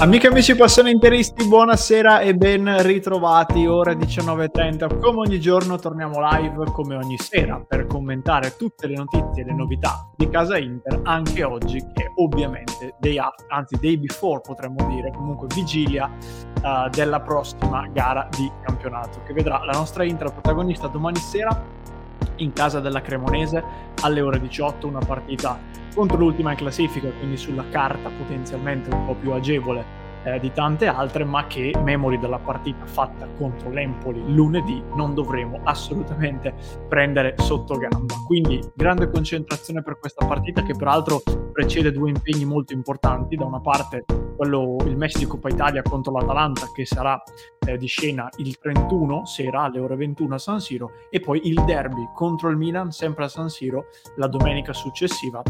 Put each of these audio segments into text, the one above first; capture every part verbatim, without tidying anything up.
Amiche e amici passionenteristi, buonasera e ben ritrovati. Ora diciannove e trenta, come ogni giorno torniamo live come ogni sera per commentare tutte le notizie e le novità di casa Inter, anche oggi che è ovviamente day after, anzi day before potremmo dire, comunque vigilia uh, della prossima gara di campionato che vedrà la nostra Inter protagonista domani sera in casa della Cremonese alle ore diciotto, una partita contro l'ultima in classifica, quindi sulla carta potenzialmente un po' più agevole eh, di tante altre, ma che, memori della partita fatta contro l'Empoli lunedì, non dovremo assolutamente prendere sotto gamba. Quindi grande concentrazione per questa partita, che peraltro precede due impegni molto importanti: da una parte quello, il match di Coppa Italia contro l'Atalanta, che sarà eh, di scena il trentuno sera alle ore ventuno a San Siro, e poi il derby contro il Milan sempre a San Siro la domenica successiva,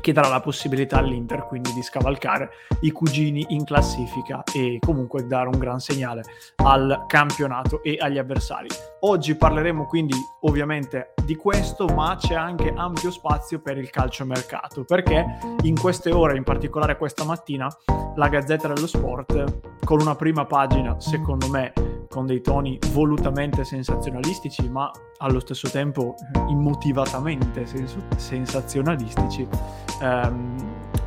che darà la possibilità all'Inter quindi di scavalcare i cugini in classifica e comunque dare un gran segnale al campionato e agli avversari. Oggi parleremo quindi ovviamente di questo, ma c'è anche ampio spazio per il calciomercato, perché in queste ore, in particolare questa mattina, la Gazzetta dello Sport, con una prima pagina secondo me con dei toni volutamente sensazionalistici, ma allo stesso tempo immotivatamente sens- sensazionalistici, ehm,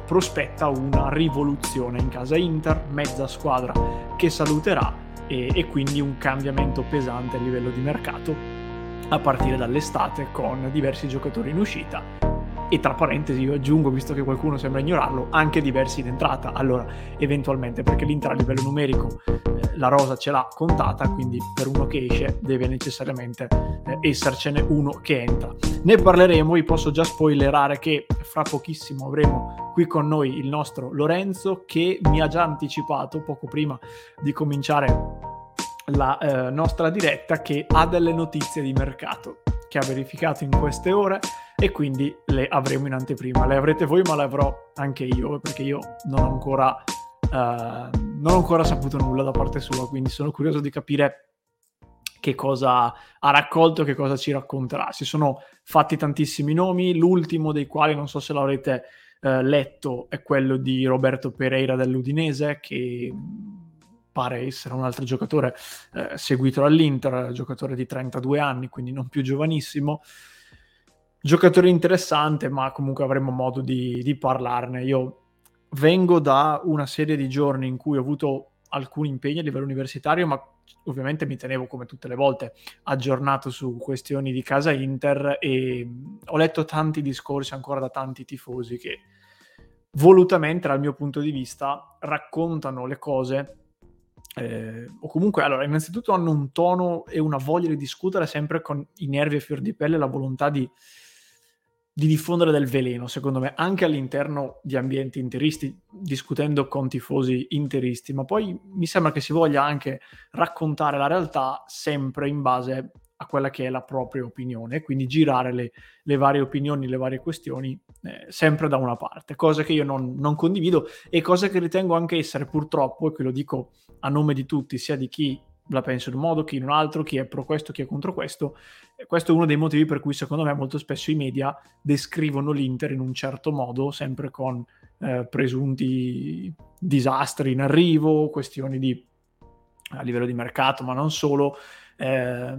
prospetta una rivoluzione in casa Inter, mezza squadra che saluterà e, e quindi un cambiamento pesante a livello di mercato a partire dall'estate, con diversi giocatori in uscita e, tra parentesi, io aggiungo, visto che qualcuno sembra ignorarlo, anche diversi in entrata, allora eventualmente, perché l'Inter a livello numerico eh, la rosa ce l'ha contata, quindi per uno che esce deve necessariamente eh, essercene uno che entra. Ne parleremo, vi posso già spoilerare che fra pochissimo avremo qui con noi il nostro Lorenzo, che mi ha già anticipato poco prima di cominciare la eh, nostra diretta che ha delle notizie di mercato che ha verificato in queste ore, e quindi le avremo in anteprima. Le avrete voi, ma le avrò anche io, perché io non ho ancora eh, non ho ancora saputo nulla da parte sua, quindi sono curioso di capire che cosa ha raccolto, che cosa ci racconterà. Si sono fatti tantissimi nomi, l'ultimo dei quali, non so se l'avrete eh, letto, è quello di Roberto Pereira dell'Udinese, che pare essere un altro giocatore eh, seguito dall'Inter, giocatore di trentadue anni, quindi non più giovanissimo. Giocatore interessante, ma comunque avremo modo di, di parlarne. Io vengo da una serie di giorni in cui ho avuto alcuni impegni a livello universitario, ma ovviamente mi tenevo, come tutte le volte, aggiornato su questioni di casa Inter, e ho letto tanti discorsi ancora da tanti tifosi che volutamente, dal mio punto di vista, raccontano le cose Eh, o comunque, allora, innanzitutto hanno un tono e una voglia di discutere sempre con i nervi a fior di pelle, la volontà di, di diffondere del veleno, secondo me, anche all'interno di ambienti interisti, discutendo con tifosi interisti, ma poi mi sembra che si voglia anche raccontare la realtà sempre in base a quella che è la propria opinione, quindi girare le, le varie opinioni, le varie questioni eh, sempre da una parte, cosa che io non, non condivido, e cosa che ritengo anche essere, purtroppo, e che lo dico a nome di tutti, sia di chi la pensa in un modo, chi in un altro, chi è pro questo, chi è contro questo. Questo è uno dei motivi per cui secondo me molto spesso i media descrivono l'Inter in un certo modo, sempre con eh, presunti disastri in arrivo, questioni di a livello di mercato, ma non solo. Eh,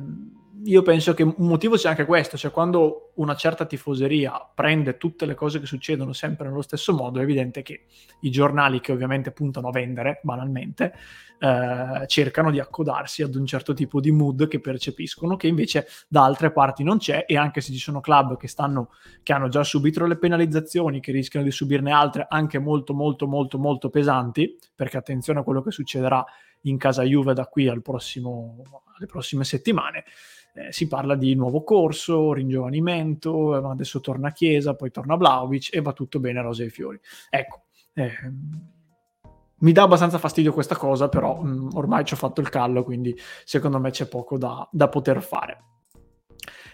io penso che un motivo sia anche questo, cioè quando una certa tifoseria prende tutte le cose che succedono sempre nello stesso modo, è evidente che i giornali, che ovviamente puntano a vendere banalmente, eh, cercano di accodarsi ad un certo tipo di mood che percepiscono, che invece da altre parti non c'è. E anche se ci sono club che stanno che hanno già subito le penalizzazioni, che rischiano di subirne altre anche molto molto molto molto pesanti, perché attenzione a quello che succederà in casa Juve da qui al prossimo, alle prossime settimane, eh, si parla di nuovo corso, ringiovanimento, adesso torna Chiesa, poi torna Vlahovic e va tutto bene a rose e fiori. Ecco, eh, mi dà abbastanza fastidio questa cosa, però mh, ormai ci ho fatto il callo, quindi secondo me c'è poco da, da poter fare.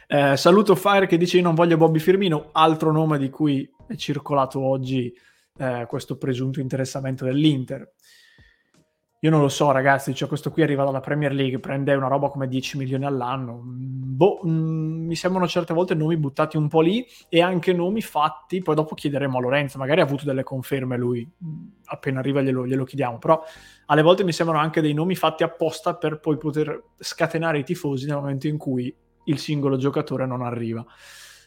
Eh, saluto Fire che dice: io non voglio Bobby Firmino, altro nome di cui è circolato oggi eh, questo presunto interessamento dell'Inter. Io non lo so, ragazzi, cioè questo qui arriva dalla Premier League, prende una roba come dieci milioni all'anno. Boh, mh, mi sembrano certe volte nomi buttati un po' lì, e anche nomi fatti, poi dopo chiederemo a Lorenzo, magari ha avuto delle conferme lui, appena arriva glielo, glielo chiediamo, però alle volte mi sembrano anche dei nomi fatti apposta per poi poter scatenare i tifosi nel momento in cui il singolo giocatore non arriva.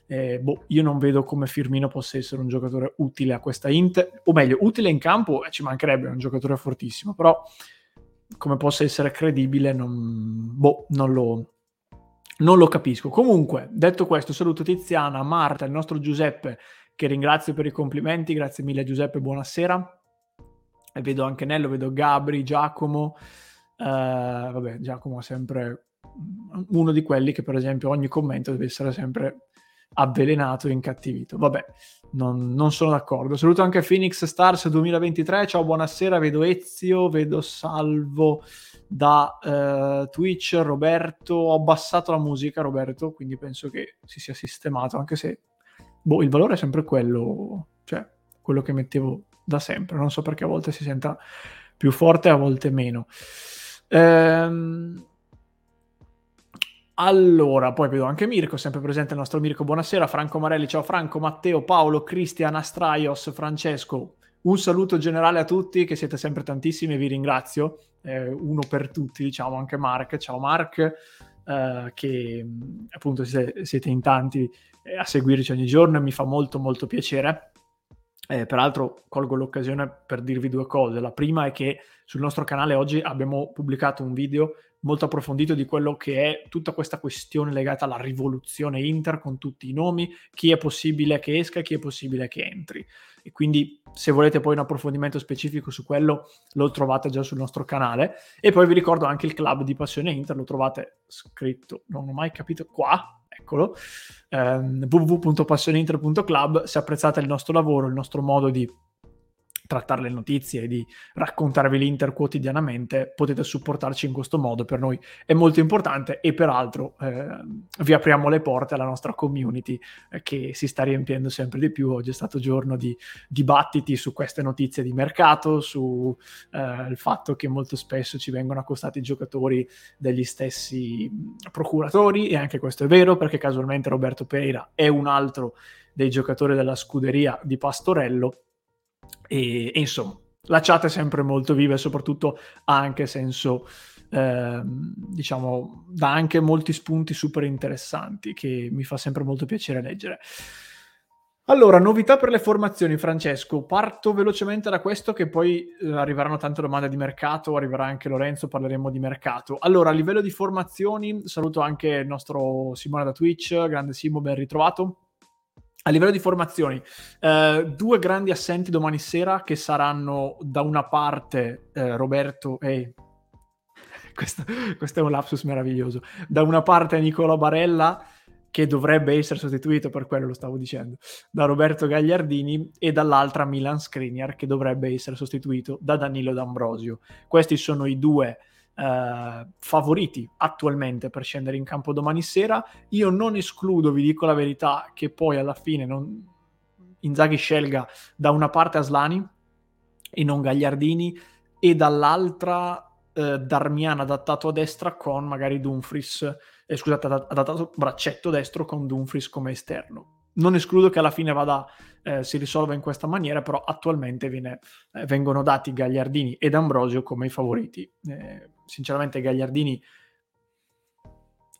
Eh, boh, io non vedo come Firmino possa essere un giocatore utile a questa Inter, o meglio, utile in campo, eh, ci mancherebbe, è un giocatore fortissimo, però come possa essere credibile non, boh, non lo, non lo capisco. Comunque, detto questo, saluto Tiziana, Marta, il nostro Giuseppe, che ringrazio per i complimenti, grazie mille Giuseppe, buonasera. E vedo anche Nello, vedo Gabri, Giacomo, eh, vabbè, Giacomo è sempre uno di quelli che per esempio ogni commento deve essere sempre avvelenato e incattivito. Vabbè, non, non sono d'accordo. Saluto anche Phoenix Stars duemilaventitré, ciao, buonasera. Vedo Ezio, vedo Salvo da eh, Twitch, Roberto. Ho abbassato la musica, Roberto, quindi penso che si sia sistemato, anche se boh, il valore è sempre quello, cioè quello che mettevo da sempre, non so perché a volte si senta più forte, a volte meno. ehm Allora, poi vedo anche Mirko, sempre presente il nostro Mirko, buonasera. Franco Marelli, ciao Franco, Matteo, Paolo, Cristian, Astraios, Francesco. Un saluto generale a tutti, che siete sempre tantissimi e vi ringrazio, eh, uno per tutti, diciamo anche Mark. Ciao Mark, eh, che appunto se, siete in tanti a seguirci ogni giorno e mi fa molto molto piacere. Eh, peraltro colgo l'occasione per dirvi due cose. La prima è che sul nostro canale oggi abbiamo pubblicato un video molto approfondito di quello che è tutta questa questione legata alla rivoluzione Inter, con tutti i nomi, chi è possibile che esca, chi è possibile che entri. E quindi se volete poi un approfondimento specifico su quello lo trovate già sul nostro canale. E poi vi ricordo anche il club di Passione Inter, lo trovate scritto, non ho mai capito, qua, eccolo, ehm, w w w punto passioneinter punto club. Se apprezzate il nostro lavoro, il nostro modo di trattare le notizie e di raccontarvi l'Inter quotidianamente, potete supportarci in questo modo, per noi è molto importante. E peraltro eh, vi apriamo le porte alla nostra community, eh, che si sta riempiendo sempre di più. Oggi è stato giorno di dibattiti su queste notizie di mercato, su eh, il fatto che molto spesso ci vengono accostati giocatori degli stessi procuratori, e anche questo è vero, perché casualmente Roberto Pereira è un altro dei giocatori della scuderia di Pastorello. E, e insomma, la chat è sempre molto viva e soprattutto ha anche senso, eh, diciamo, dà anche molti spunti super interessanti che mi fa sempre molto piacere leggere. Allora, novità per le formazioni, Francesco, parto velocemente da questo, che poi eh, arriveranno tante domande di mercato, arriverà anche Lorenzo, parleremo di mercato. Allora, a livello di formazioni, saluto anche il nostro Simone da Twitch, grande Simo, ben ritrovato. A livello di formazioni, eh, due grandi assenti domani sera, che saranno da una parte eh, Roberto e... questo, questo è un lapsus meraviglioso. Da una parte Nicola Barella, che dovrebbe essere sostituito, per quello lo stavo dicendo, da Roberto Gagliardini, e dall'altra Milan Skriniar, che dovrebbe essere sostituito da Danilo D'Ambrosio. Questi sono i due... Uh, favoriti attualmente per scendere in campo domani sera. Io non escludo, vi dico la verità, che poi alla fine non... Inzaghi scelga da una parte Aslani e non Gagliardini, e dall'altra uh, Darmian adattato a destra con magari Dumfries, eh, scusate, adattato braccetto destro con Dumfries come esterno. Non escludo che alla fine vada, eh, si risolva in questa maniera, però attualmente viene, eh, vengono dati Gagliardini ed Ambrosio come i favoriti. Eh, sinceramente Gagliardini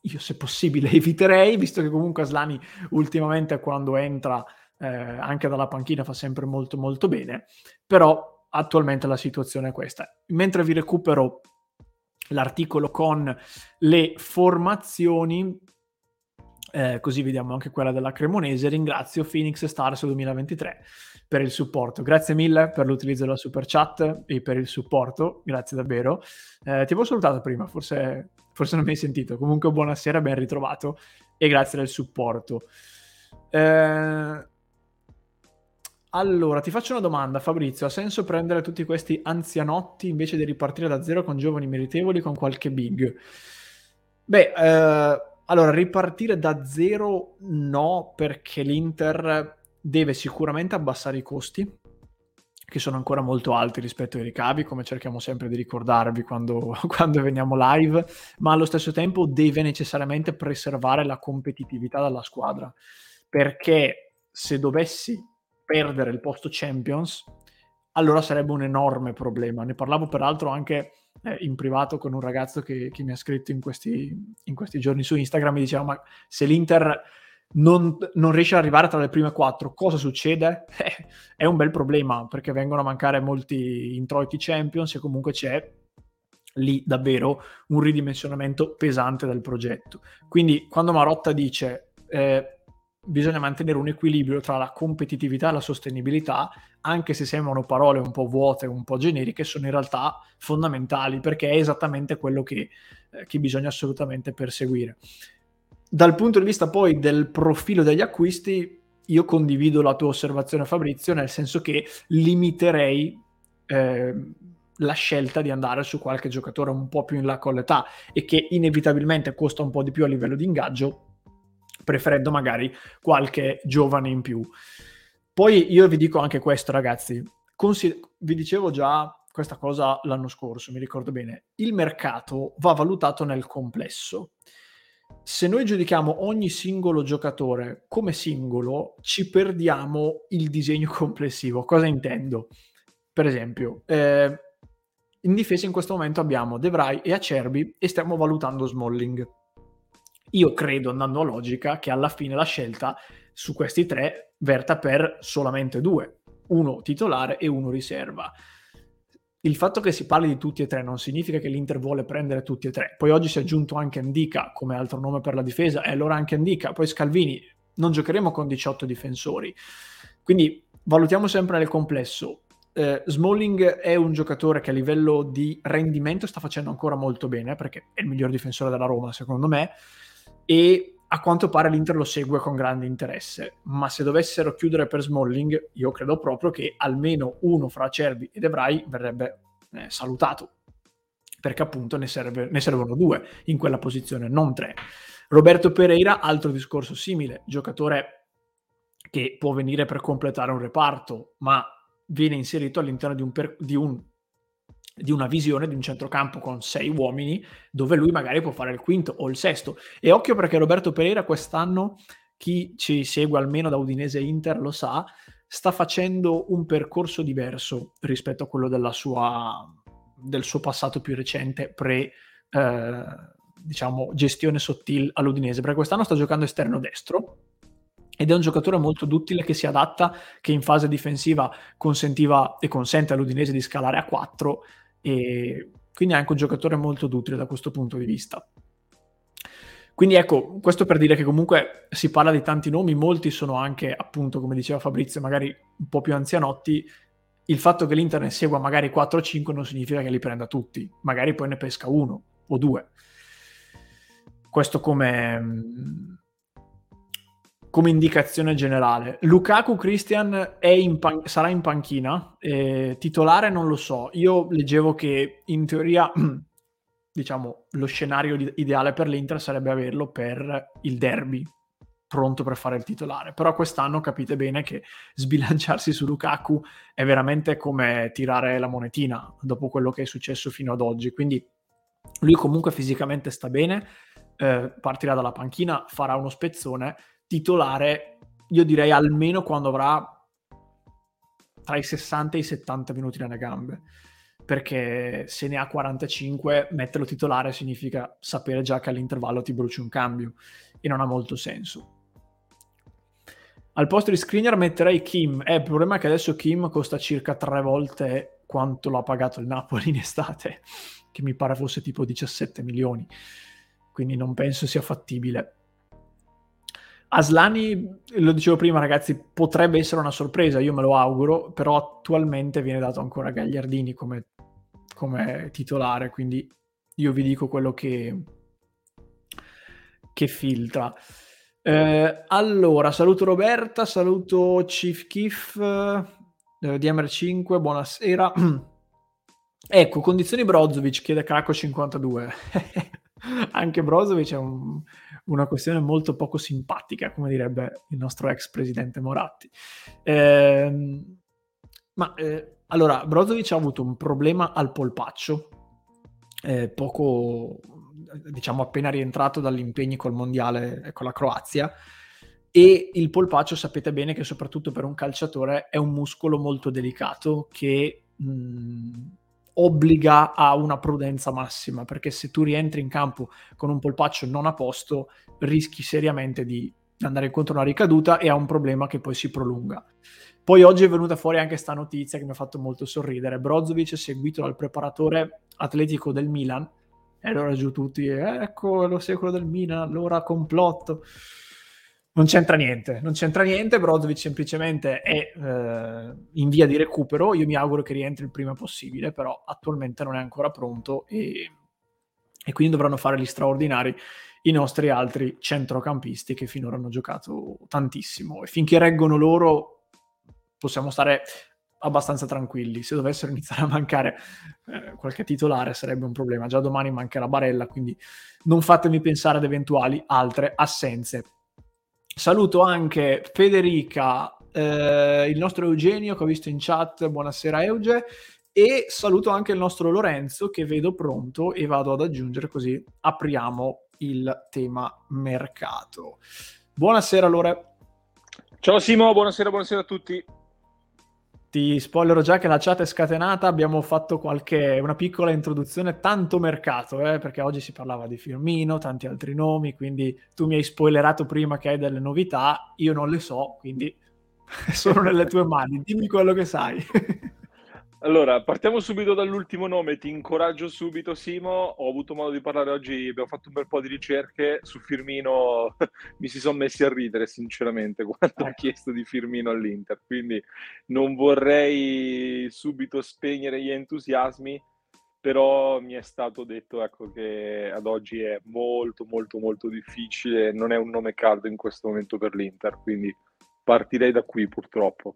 io, se possibile, eviterei, visto che comunque Aslani ultimamente, quando entra eh, anche dalla panchina, fa sempre molto molto bene, però attualmente la situazione è questa. Mentre vi recupero l'articolo con le formazioni, Eh, così vediamo anche quella della Cremonese. Ringrazio Phoenix Stars duemilaventitré per il supporto, grazie mille per l'utilizzo della super chat e per il supporto, grazie davvero. Eh, ti avevo salutato prima, forse, forse non mi hai sentito. Comunque buonasera, ben ritrovato e grazie del supporto. Eh, Allora, ti faccio una domanda, Fabrizio. Ha senso prendere tutti questi anzianotti invece di ripartire da zero con giovani meritevoli, con qualche big? Beh, eh, allora, ripartire da zero no, perché l'Inter deve sicuramente abbassare i costi, che sono ancora molto alti rispetto ai ricavi, come cerchiamo sempre di ricordarvi quando, quando veniamo live, ma allo stesso tempo deve necessariamente preservare la competitività della squadra, perché se dovessi perdere il posto Champions, allora sarebbe un enorme problema. Ne parlavo peraltro anche eh, in privato con un ragazzo che, che mi ha scritto in questi, in questi giorni su Instagram, mi diceva: ma se l'Inter non, non riesce ad arrivare tra le prime quattro, cosa succede? Eh, è un bel problema, perché vengono a mancare molti introiti Champions e comunque c'è lì davvero un ridimensionamento pesante del progetto. Quindi quando Marotta dice... Eh, bisogna mantenere un equilibrio tra la competitività e la sostenibilità, anche se sembrano parole un po' vuote, un po' generiche, sono in realtà fondamentali, perché è esattamente quello che, eh, che bisogna assolutamente perseguire. Dal punto di vista poi del profilo degli acquisti, io condivido la tua osservazione, Fabrizio, nel senso che limiterei eh, la scelta di andare su qualche giocatore un po' più in là con l'età e che inevitabilmente costa un po' di più a livello di ingaggio, preferendo magari qualche giovane in più. Poi io vi dico anche questo, ragazzi, Consi- vi dicevo già questa cosa l'anno scorso, mi ricordo bene, il mercato va valutato nel complesso. Se noi giudichiamo ogni singolo giocatore come singolo, ci perdiamo il disegno complessivo. Cosa intendo? Per esempio, eh, in difesa in questo momento abbiamo De Vrij e Acerbi e stiamo valutando Smalling. Io credo, andando a logica, che alla fine la scelta su questi tre verta per solamente due, uno titolare e uno riserva. Il fatto che si parli di tutti e tre non significa che l'Inter vuole prendere tutti e tre. Poi oggi si è aggiunto anche Ndicka come altro nome per la difesa, e allora anche Ndicka, poi Scalvini. Non giocheremo con diciotto difensori, quindi valutiamo sempre nel complesso. Eh, Smalling è un giocatore che a livello di rendimento sta facendo ancora molto bene, perché è il miglior difensore della Roma secondo me, e a quanto pare l'Inter lo segue con grande interesse. Ma se dovessero chiudere per Smalling, io credo proprio che almeno uno fra Acerbi e De Vrij verrebbe eh, salutato, perché appunto ne, serve, ne servono due in quella posizione, non tre. Roberto Pereira, altro discorso simile, giocatore che può venire per completare un reparto, ma viene inserito all'interno di un, per, di un di una visione di un centrocampo con sei uomini, dove lui magari può fare il quinto o il sesto. E occhio, perché Roberto Pereira quest'anno, chi ci segue almeno da Udinese Inter lo sa, sta facendo un percorso diverso rispetto a quello della sua, del suo passato più recente pre eh, diciamo gestione sottile all'Udinese, perché quest'anno sta giocando esterno destro ed è un giocatore molto duttile, che si adatta, che in fase difensiva consentiva e consente all'Udinese di scalare a quattro, e quindi è anche un giocatore molto duttile da questo punto di vista. Quindi ecco, questo per dire che comunque si parla di tanti nomi, molti sono anche, appunto, come diceva Fabrizio, magari un po' più anzianotti. Il fatto che l'Inter ne segua magari quattro o cinque non significa che li prenda tutti, magari poi ne pesca uno o due. Questo come come indicazione generale. Lukaku, Christian, è in pan- sarà in panchina, eh, titolare non lo so. Io leggevo che in teoria, diciamo, lo scenario ideale per l'Inter sarebbe averlo per il derby, pronto per fare il titolare. Però quest'anno capite bene che sbilanciarsi su Lukaku è veramente come tirare la monetina dopo quello che è successo fino ad oggi. Quindi lui comunque fisicamente sta bene, eh, partirà dalla panchina, farà uno spezzone. Titolare, io direi almeno quando avrà tra i sessanta e i settanta minuti nelle gambe, perché se ne ha quarantacinque, metterlo titolare significa sapere già che all'intervallo ti bruci un cambio e non ha molto senso. Al posto di Skriniar metterei Kim. Eh, il problema è che adesso Kim costa circa tre volte quanto l'ha pagato il Napoli in estate, che mi pare fosse tipo diciassette milioni, quindi non penso sia fattibile. Aslani, lo dicevo prima ragazzi, potrebbe essere una sorpresa, io me lo auguro, però attualmente viene dato ancora Gagliardini come, come titolare, quindi io vi dico quello che, che filtra. Eh, allora, saluto Roberta, saluto Chief Kif, eh, D M R cinque, buonasera. Ecco, condizioni Brozovic, chiede Caco cinquantadue. Anche Brozovic è un, una questione molto poco simpatica, come direbbe il nostro ex presidente Moratti. Eh, ma eh, allora, Brozovic ha avuto un problema al polpaccio, eh, poco... diciamo appena rientrato dall'impegno col mondiale con la Croazia, e il polpaccio sapete bene che soprattutto per un calciatore è un muscolo molto delicato che mh, obbliga a una prudenza massima, perché se tu rientri in campo con un polpaccio non a posto rischi seriamente di andare incontro a una ricaduta e a un problema che poi si prolunga. Poi oggi è venuta fuori anche sta notizia che mi ha fatto molto sorridere. Brozovic è seguito dal preparatore atletico del Milan. E allora giù tutti, eh, ecco lo secolo del Milan, allora complotto. Non c'entra niente, non c'entra niente, Brozovic semplicemente è eh, in via di recupero, io mi auguro che rientri il prima possibile, però attualmente non è ancora pronto e, e quindi dovranno fare gli straordinari i nostri altri centrocampisti che finora hanno giocato tantissimo. E finché reggono loro possiamo stare... abbastanza tranquilli. Se dovessero iniziare a mancare eh, qualche titolare sarebbe un problema. Già domani mancherà Barella, quindi non fatemi pensare ad eventuali altre assenze. Saluto anche Federica, eh, il nostro Eugenio che ho visto in chat, buonasera Euge, e saluto anche il nostro Lorenzo che vedo pronto e vado ad aggiungere così apriamo il tema mercato. Buonasera Lore. Ciao Simo, buonasera, buonasera a tutti. Ti spoilerò già che la chat è scatenata, abbiamo fatto qualche una piccola introduzione, tanto mercato, eh, perché oggi si parlava di Firmino, tanti altri nomi, quindi tu mi hai spoilerato prima che hai delle novità, io non le so, quindi sono nelle tue mani, dimmi quello che sai. Allora, partiamo subito dall'ultimo nome, ti incoraggio subito Simo, ho avuto modo di parlare oggi, abbiamo fatto un bel po' di ricerche su Firmino, mi si sono messi a ridere sinceramente quando ah. ho chiesto di Firmino all'Inter, quindi non vorrei subito spegnere gli entusiasmi, però mi è stato detto ecco, che ad oggi è molto molto molto difficile, non è un nome caldo in questo momento per l'Inter, quindi partirei da qui purtroppo.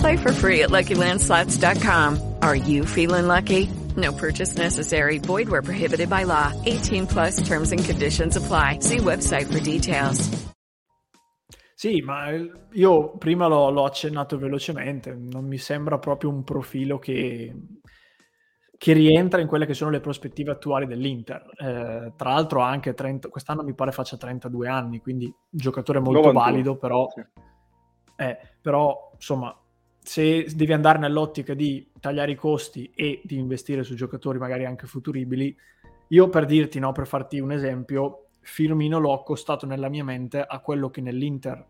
Play for free at Lucky Land Slots dot com. Are you feeling lucky? No purchase necessary. Void where prohibited by law. eighteen plus terms and conditions apply. See website for details. Sì, ma io prima l'ho, l'ho accennato velocemente, non mi sembra proprio un profilo che, che rientra in quelle che sono le prospettive attuali dell'Inter. Eh, tra l'altro ha anche trenta, quest'anno mi pare faccia trentadue anni, quindi giocatore molto novantuno. Valido, però, sì. eh, però insomma se devi andare nell'ottica di tagliare i costi e di investire su giocatori magari anche futuribili, io per dirti, no, per farti un esempio... Firmino l'ho accostato nella mia mente a quello che nell'Inter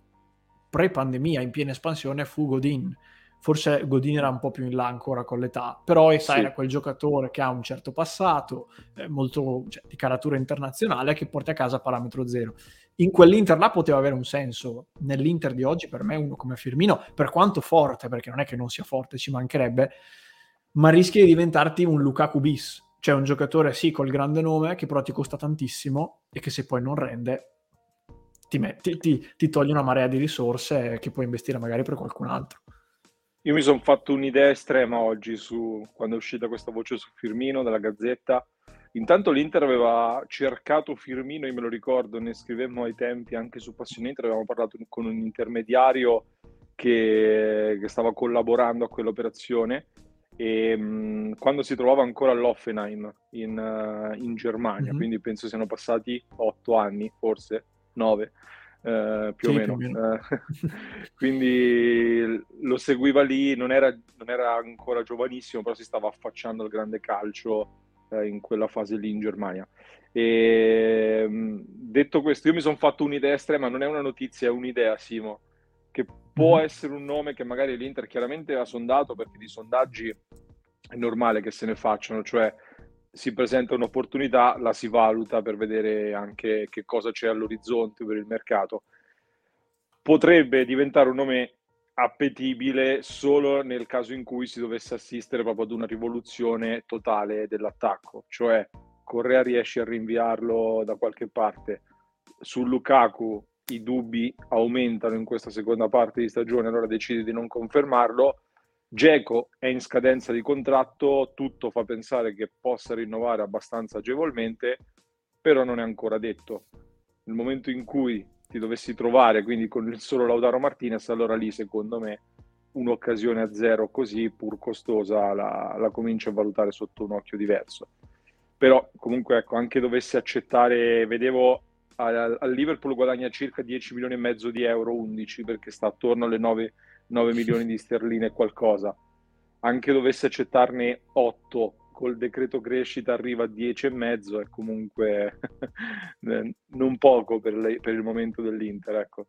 pre-pandemia in piena espansione fu Godin. Forse Godin era un po' più in là ancora con l'età, però e sai, sì. Era quel giocatore che ha un certo passato, eh, molto cioè, di caratura internazionale, che porta a casa parametro zero. In quell'Inter là poteva avere un senso. Nell'Inter di oggi per me uno come Firmino, per quanto forte, perché non è che non sia forte, ci mancherebbe, ma rischia di diventarti un Lukaku bis. C'è un giocatore, sì, col grande nome, che però ti costa tantissimo e che se poi non rende ti, metti, ti, ti toglie una marea di risorse che puoi investire magari per qualcun altro. Io mi sono fatto un'idea estrema oggi su quando è uscita questa voce su Firmino della Gazzetta. Intanto l'Inter aveva cercato Firmino, io me lo ricordo, ne scrivemmo ai tempi anche su Passione Inter, avevamo parlato con un intermediario che, che stava collaborando a quell'operazione. e mh, quando si trovava ancora all'Hoffenheim in, uh, in Germania, mm-hmm. quindi penso siano passati otto anni, forse nove, uh, più, sì, o meno. Più o meno. Quindi lo seguiva lì, non era, non era ancora giovanissimo, però si stava affacciando al grande calcio uh, in quella fase lì in Germania. E, mh, detto questo, io mi sono fatto un'idea estrema, non è una notizia, è un'idea, Simo, che può essere un nome che magari l'Inter chiaramente ha sondato, perché di sondaggi è normale che se ne facciano, cioè si presenta un'opportunità, la si valuta per vedere anche che cosa c'è all'orizzonte per il mercato. Potrebbe diventare un nome appetibile solo nel caso in cui si dovesse assistere proprio ad una rivoluzione totale dell'attacco, cioè Correa riesce a rinviarlo da qualche parte, su Lukaku i dubbi aumentano in questa seconda parte di stagione, allora decide di non confermarlo. Dzeko è in scadenza di contratto, tutto fa pensare che possa rinnovare abbastanza agevolmente, però non è ancora detto. Nel momento in cui ti dovessi trovare quindi con il solo Lautaro Martinez, allora lì secondo me un'occasione a zero così, pur costosa, la, la comincio a valutare sotto un occhio diverso. Però comunque ecco, anche dovesse accettare, vedevo al Liverpool guadagna circa dieci milioni e mezzo di euro, undici perché sta attorno alle nove, nove milioni di sterline e qualcosa, anche dovesse accettarne otto col decreto crescita arriva a dieci e mezzo, è comunque non poco per, le, per il momento dell'Inter, ecco.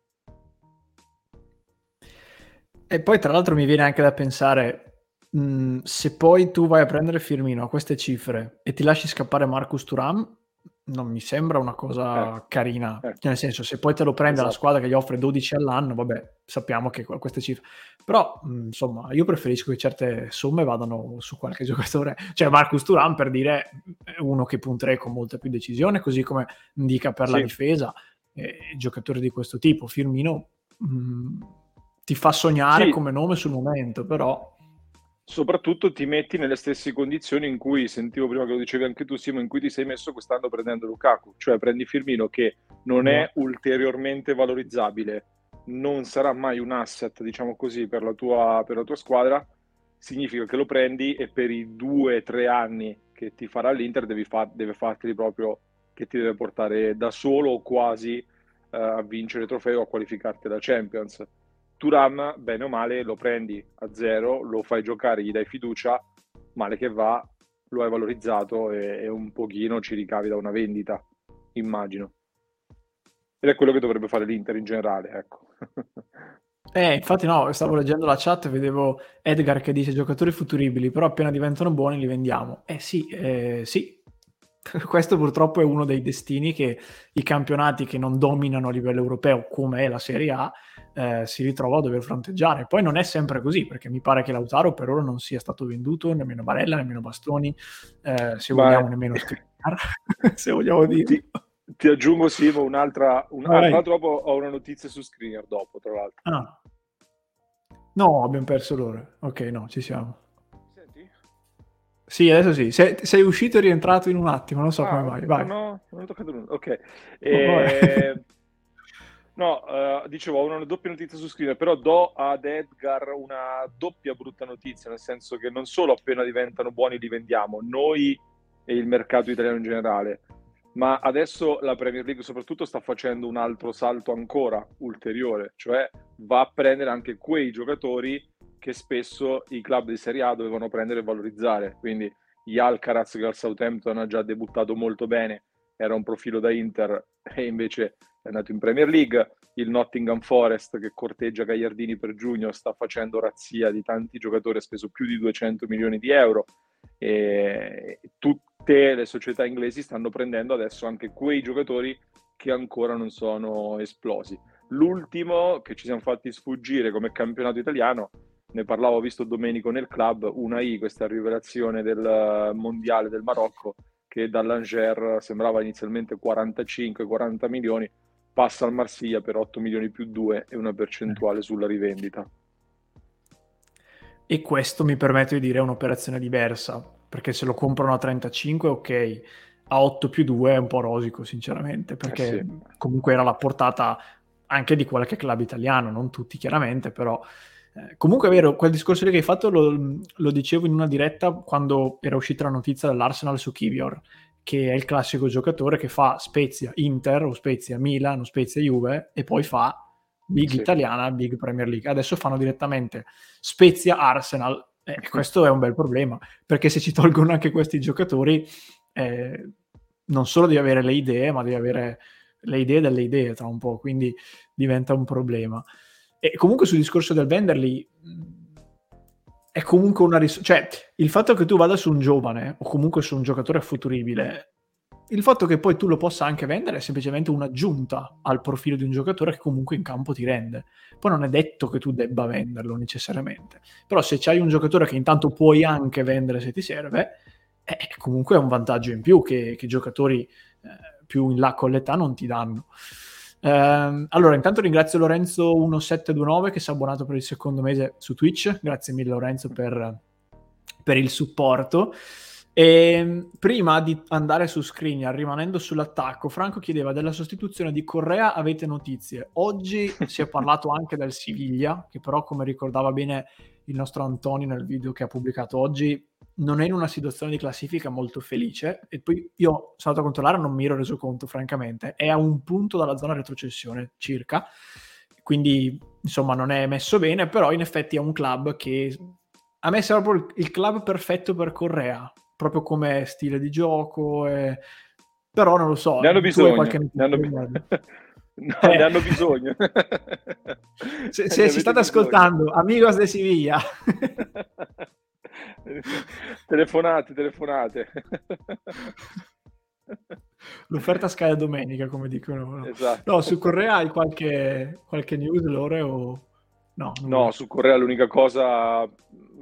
E poi tra l'altro mi viene anche da pensare, mh, se poi tu vai a prendere Firmino a queste cifre e ti lasci scappare Marcus Thuram, non mi sembra una cosa eh, carina, eh. Nel senso, se poi te lo prende, esatto, la squadra che gli offre dodici all'anno, vabbè, sappiamo che queste cifre, però insomma io preferisco che certe somme vadano su qualche giocatore, cioè Marcus Thuram per dire è uno che punterei con molta più decisione, così come indica per sì. la difesa, eh, giocatori di questo tipo. Firmino mh, ti fa sognare sì. come nome sul momento, però soprattutto ti metti nelle stesse condizioni in cui, sentivo prima che lo dicevi anche tu Simo, in cui ti sei messo quest'anno prendendo Lukaku, cioè prendi Firmino che non è ulteriormente valorizzabile, non sarà mai un asset, diciamo così, per la tua, per la tua squadra, significa che lo prendi e per i due tre anni che ti farà l'Inter devi fa- deve farti proprio, che ti deve portare da solo o quasi uh, a vincere trofeo o a qualificarti da Champions. Thuram, bene o male, lo prendi a zero, lo fai giocare, gli dai fiducia, male che va, lo hai valorizzato e, e un pochino ci ricavi da una vendita, immagino. Ed è quello che dovrebbe fare l'Inter in generale, ecco. Eh, infatti no, stavo leggendo la chat e vedevo Edgar che dice giocatori futuribili, però appena diventano buoni li vendiamo. Eh sì, eh, sì. Questo purtroppo è uno dei destini che i campionati che non dominano a livello europeo, come è la Serie A, eh, si ritrova a dover fronteggiare. Poi non è sempre così, perché mi pare che Lautaro per ora non sia stato venduto, nemmeno Barella, nemmeno Bastoni, eh, se Beh. vogliamo nemmeno Skriniar, se vogliamo dire. Ti, ti aggiungo Simo un'altra, un'altra dopo, ho una notizia su Skriniar dopo, tra l'altro. Ah. No, abbiamo perso l'ora. Ok, no, ci siamo. Sì, adesso sì. Sei, sei uscito e rientrato in un attimo, non so ah, come vai. vai. No, non ho toccato nulla. Ok. E... no, uh, dicevo, ho una doppia notizia su Skriniar, però do ad Edgar una doppia brutta notizia, nel senso che non solo appena diventano buoni li vendiamo, noi e il mercato italiano in generale, ma adesso la Premier League soprattutto sta facendo un altro salto ancora ulteriore, cioè va a prendere anche quei giocatori che spesso i club di Serie A dovevano prendere e valorizzare, quindi gli Alcaraz che al Southampton ha già debuttato molto bene, era un profilo da Inter e invece è andato in Premier League, il Nottingham Forest che corteggia Gagliardini per giugno sta facendo razzia di tanti giocatori, ha speso più di duecento milioni di euro, e tutte le società inglesi stanno prendendo adesso anche quei giocatori che ancora non sono esplosi. L'ultimo che ci siamo fatti sfuggire come campionato italiano, ne parlavo, ho visto Domenico nel club, Unai, questa rivelazione del mondiale del Marocco che dall'Angers sembrava inizialmente quarantacinque quaranta milioni, passa al Marsiglia per otto milioni più due e una percentuale sulla rivendita. E questo mi permetto di dire è un'operazione diversa, perché se lo comprano a trentacinque ok, a otto più due è un po' rosico sinceramente, perché eh sì. comunque era la portata anche di qualche club italiano, non tutti chiaramente, però Eh, comunque è vero, quel discorso lì che hai fatto lo, lo dicevo in una diretta quando era uscita la notizia dall'Arsenal su Kivior, che è il classico giocatore che fa Spezia-Inter o Spezia-Milan o Spezia-Juve e poi fa Big sì. Italiana, Big Premier League. Adesso fanno direttamente Spezia-Arsenal e eh, questo è un bel problema, perché se ci tolgono anche questi giocatori eh, non solo devi avere le idee, ma devi avere le idee delle idee tra un po', quindi diventa un problema. E comunque sul discorso del venderli è comunque una ris- cioè il fatto che tu vada su un giovane o comunque su un giocatore futuribile, il fatto che poi tu lo possa anche vendere è semplicemente un'aggiunta al profilo di un giocatore che comunque in campo ti rende. Poi non è detto che tu debba venderlo necessariamente, però se c'hai un giocatore che intanto puoi anche vendere se ti serve, è comunque un vantaggio in più che, che giocatori eh, più in là con l'età non ti danno. Um, allora intanto ringrazio Lorenzo millesettecentonovantanove che si è abbonato per il secondo mese su Twitch, grazie mille Lorenzo per, per il supporto. E prima di andare su Skriniar, rimanendo sull'attacco, Franco chiedeva della sostituzione di Correa, avete notizie? Oggi si è parlato anche del Siviglia, che però, come ricordava bene il nostro Antonio nel video che ha pubblicato oggi, non è in una situazione di classifica molto felice, e poi io sono andato a controllare, non mi ero reso conto francamente, è a un punto dalla zona retrocessione circa, quindi insomma non è messo bene, però in effetti è un club che a me sembra proprio il club perfetto per Correa, proprio come stile di gioco, e... però non lo so, ne hanno bisogno, qualche... ne hanno bisogno. No, eh. ne hanno bisogno. Se, se ci state bisogno. ascoltando, amigos de Siviglia, telefonate, telefonate. L'offerta scade domenica, come dicono. Esatto. No, su Correa hai qualche, qualche news, Lore? O... No, no mi... su Correa l'unica cosa,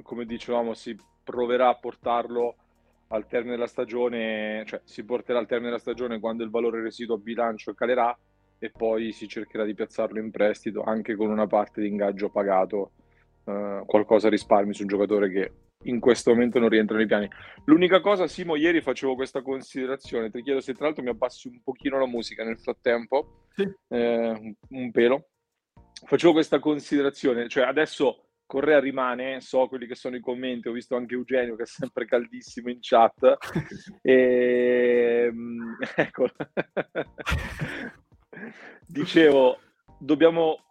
come dicevamo, si proverà a portarlo al termine della stagione, cioè si porterà al termine della stagione quando il valore residuo a bilancio calerà, e poi si cercherà di piazzarlo in prestito anche con una parte di ingaggio pagato, eh, qualcosa risparmi su un giocatore che in questo momento non rientra nei piani. L'unica cosa, Simo, ieri facevo questa considerazione, ti chiedo se tra l'altro mi abbassi un pochino la musica nel frattempo, sì. eh, un pelo, facevo questa considerazione, cioè adesso Correa rimane, so quelli che sono i commenti, ho visto anche Eugenio che è sempre caldissimo in chat, e... ecco. Dicevo, dobbiamo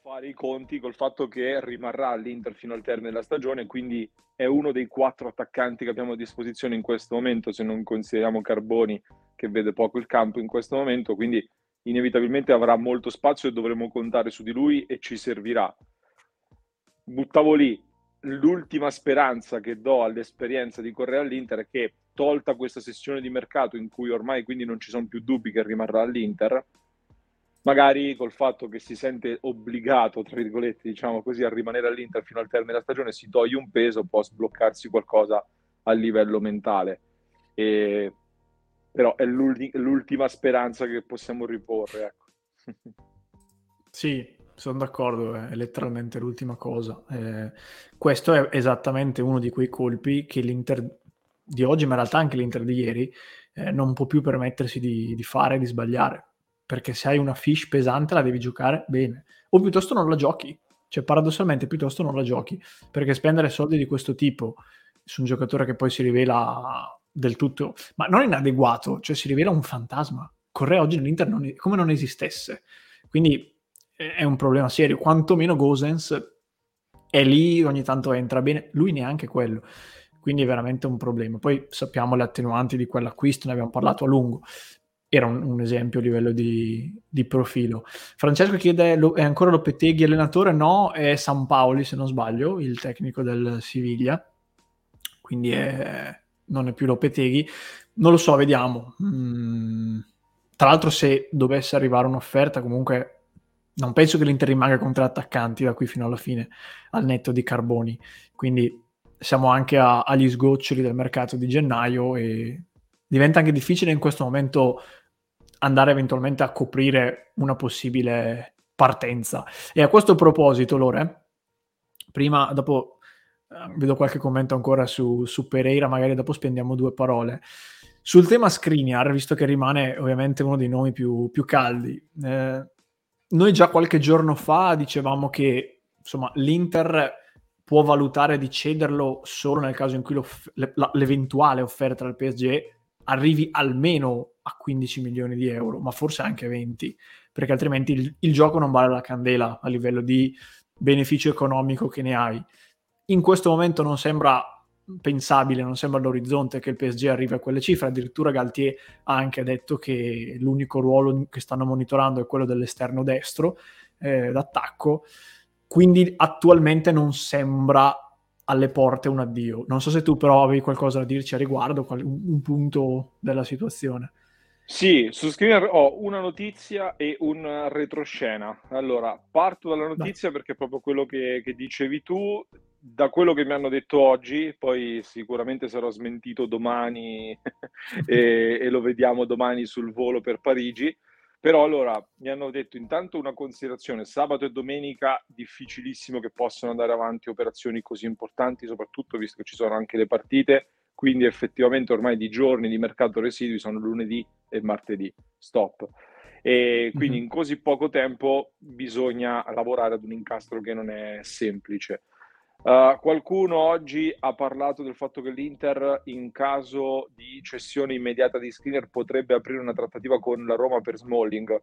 fare i conti col fatto che rimarrà all'Inter fino al termine della stagione, quindi è uno dei quattro attaccanti che abbiamo a disposizione in questo momento, se non consideriamo Carboni che vede poco il campo in questo momento, quindi inevitabilmente avrà molto spazio e dovremo contare su di lui e ci servirà. Buttavo lì l'ultima speranza che do all'esperienza di Correa all'Inter è che, tolta questa sessione di mercato in cui ormai quindi non ci sono più dubbi che rimarrà all'Inter, magari col fatto che si sente obbligato, tra virgolette, diciamo così, a rimanere all'Inter fino al termine della stagione, si toglie un peso, può sbloccarsi qualcosa a livello mentale. E... però è l'ultima speranza che possiamo riporre, ecco. Sì, sono d'accordo, è letteralmente l'ultima cosa. Eh, questo è esattamente uno di quei colpi che l'Inter di oggi, ma in realtà anche l'Inter di ieri, eh, non può più permettersi di, di fare, di sbagliare, perché se hai una fiche pesante la devi giocare bene, o piuttosto non la giochi, cioè paradossalmente piuttosto non la giochi, perché spendere soldi di questo tipo su un giocatore che poi si rivela del tutto, ma non inadeguato, cioè si rivela un fantasma, Correa oggi nell'Inter non, come non esistesse, quindi è un problema serio, quantomeno Gosens è lì, ogni tanto entra bene, lui neanche quello, quindi è veramente un problema. Poi sappiamo le attenuanti di quell'acquisto, ne abbiamo parlato a lungo, era un, un esempio a livello di, di profilo. Francesco chiede, è ancora Lopetegui allenatore? No, è Sampaoli se non sbaglio, il tecnico del Siviglia, quindi è, non è più Lopetegui, non lo so, vediamo. Mm, tra l'altro se dovesse arrivare un'offerta, comunque non penso che l'Inter rimanga con tre attaccanti da qui fino alla fine, al netto di Carboni, quindi siamo anche a, agli sgoccioli del mercato di gennaio e diventa anche difficile in questo momento andare eventualmente a coprire una possibile partenza. E a questo proposito, Lore, prima, dopo eh, vedo qualche commento ancora su, su Pereira, magari dopo spendiamo due parole. Sul tema Skriniar, visto che rimane ovviamente uno dei nomi più, più caldi, eh, noi già qualche giorno fa dicevamo che insomma, l'Inter può valutare di cederlo solo nel caso in cui l'eventuale offerta al P S G arrivi almeno a quindici milioni di euro, ma forse anche venti, perché altrimenti il, il gioco non vale la candela a livello di beneficio economico che ne hai. In questo momento non sembra pensabile, non sembra all'orizzonte che il P S G arrivi a quelle cifre. Addirittura Galtier ha anche detto che l'unico ruolo che stanno monitorando è quello dell'esterno destro, eh, d'attacco. Quindi attualmente non sembra alle porte un addio. Non so se tu però avevi qualcosa da dirci a riguardo, un punto della situazione. Sì, su Screener ho una notizia e un retroscena. Allora, parto dalla notizia. Dai. Perché è proprio quello che, che dicevi tu. Da quello che mi hanno detto oggi, poi sicuramente sarò smentito domani e, e lo vediamo domani sul volo per Parigi. Però allora mi hanno detto intanto una considerazione: sabato e domenica difficilissimo che possano andare avanti operazioni così importanti, soprattutto visto che ci sono anche le partite, quindi effettivamente ormai di giorni di mercato residui sono lunedì e martedì, stop. E quindi mm-hmm. in così poco tempo bisogna lavorare ad un incastro che non è semplice. Uh, qualcuno oggi ha parlato del fatto che l'Inter in caso di cessione immediata di Skriniar potrebbe aprire una trattativa con la Roma per Smalling,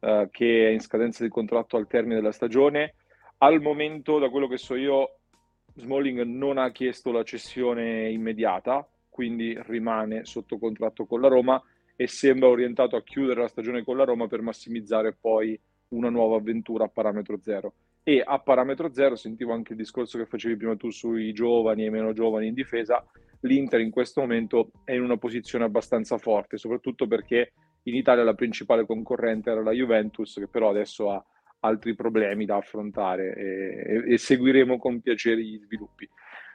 uh, che è in scadenza di contratto al termine della stagione. Al momento, da quello che so io, Smalling non ha chiesto la cessione immediata, quindi rimane sotto contratto con la Roma e sembra orientato a chiudere la stagione con la Roma per massimizzare poi una nuova avventura a parametro zero. E a parametro zero, sentivo anche il discorso che facevi prima tu sui giovani e meno giovani in difesa, l'Inter in questo momento è in una posizione abbastanza forte, soprattutto perché in Italia la principale concorrente era la Juventus, che però adesso ha altri problemi da affrontare e, e, e seguiremo con piacere gli sviluppi.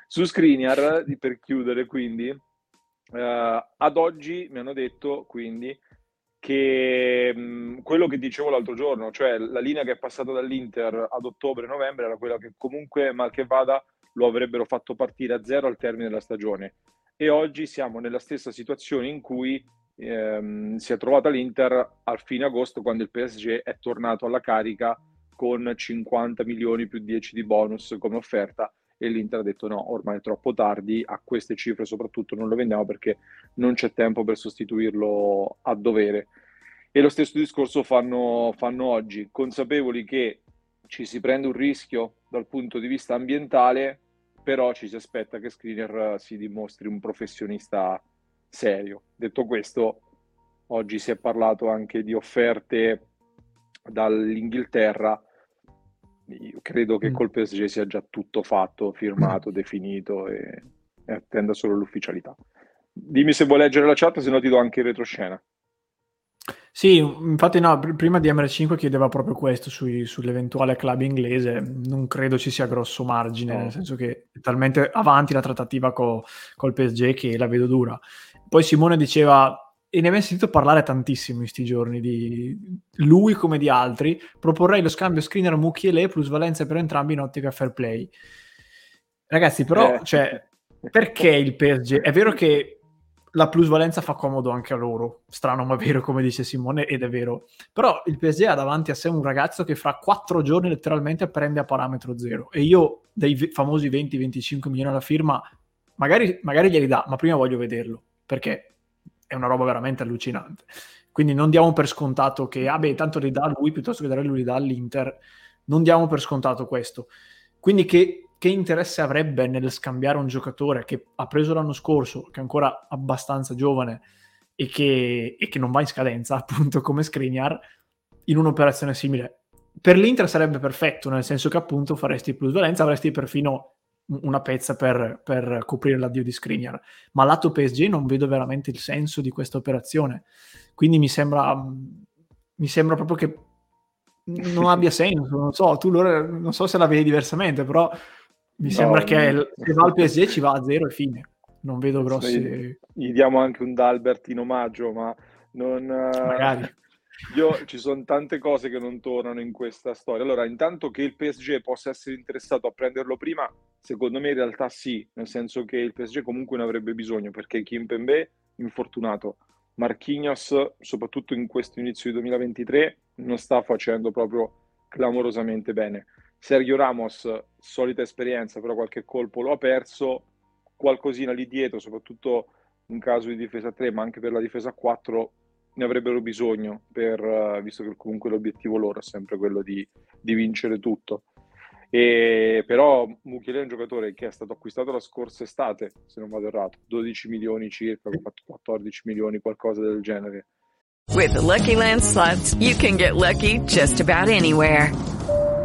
Su Skriniar, per chiudere quindi, eh, ad oggi mi hanno detto quindi che mh, quello che dicevo l'altro giorno, cioè la linea che è passata dall'Inter ad ottobre-novembre era quella che comunque mal che vada lo avrebbero fatto partire a zero al termine della stagione, e oggi siamo nella stessa situazione in cui ehm, si è trovata l'Inter al fine agosto, quando il P S G è tornato alla carica con cinquanta milioni più dieci di bonus come offerta, e l'Inter ha detto no, ormai è troppo tardi, a queste cifre soprattutto non lo vendiamo perché non c'è tempo per sostituirlo a dovere. E lo stesso discorso fanno, fanno oggi, consapevoli che ci si prende un rischio dal punto di vista ambientale, però ci si aspetta che Skriniar si dimostri un professionista serio. Detto questo, oggi si è parlato anche di offerte dall'Inghilterra. Io credo che col P S G sia già tutto fatto, firmato, definito e, e attenda solo l'ufficialità. Dimmi se vuoi leggere la chat, se no ti do anche il retroscena. Sì, infatti no, pr- prima di M R cinque chiedeva proprio questo sui, sull'eventuale club inglese. Non credo ci sia grosso margine, no. Nel senso che è talmente avanti la trattativa co- col P S G che la vedo dura. Poi Simone diceva... e ne abbiamo sentito parlare tantissimo in sti giorni di lui come di altri, proporrei lo scambio Skriniar Mukiele plus valenza per entrambi in ottica fair play. Ragazzi però eh. cioè, perché il P S G, è vero che la plusvalenza fa comodo anche a loro, strano ma vero come dice Simone, ed è vero, però il P S G ha davanti a sé un ragazzo che fra quattro giorni letteralmente prende a parametro zero, e io dei v- famosi venti venticinque milioni alla firma magari, magari glieli dà, ma prima voglio vederlo, perché è una roba veramente allucinante. Quindi non diamo per scontato che, ah beh, tanto li dà lui piuttosto che dare lui li dà all'Inter, non diamo per scontato questo. Quindi che, che interesse avrebbe nel scambiare un giocatore che ha preso l'anno scorso, che è ancora abbastanza giovane e che, e che non va in scadenza, appunto come Skriniar, in un'operazione simile? Per l'Inter sarebbe perfetto, nel senso che appunto faresti plusvalenza, avresti perfino una pezza per, per coprire l'addio di Skriniar, ma lato P S G non vedo veramente il senso di questa operazione, quindi mi sembra mi sembra proprio che non abbia senso. Non so, tu Lore, non so se la vedi diversamente, però mi no, sembra che no. Se va al P S G ci va a zero e fine, non vedo grossi... Gli, gli diamo anche un Dalbert in omaggio, ma non... Magari. Io ci sono tante cose che non tornano in questa storia. Allora, intanto che il P S G possa essere interessato a prenderlo prima, secondo me in realtà sì, nel senso che il P S G comunque ne avrebbe bisogno, perché Kimpembe infortunato, Marquinhos soprattutto in questo inizio di duemilaventitré non sta facendo proprio clamorosamente bene, Sergio Ramos, solita esperienza, però qualche colpo lo ha perso, qualcosina lì dietro, soprattutto in caso di difesa tre, ma anche per la difesa quattro, ne avrebbero bisogno, per, visto che comunque l'obiettivo loro è sempre quello di, di vincere tutto. E però Mukiele è un giocatore che è stato acquistato la scorsa estate, se non vado errato, dodici milioni circa, quattordici milioni, qualcosa del genere. With the Lucky Land Slots, you can get lucky just about anywhere.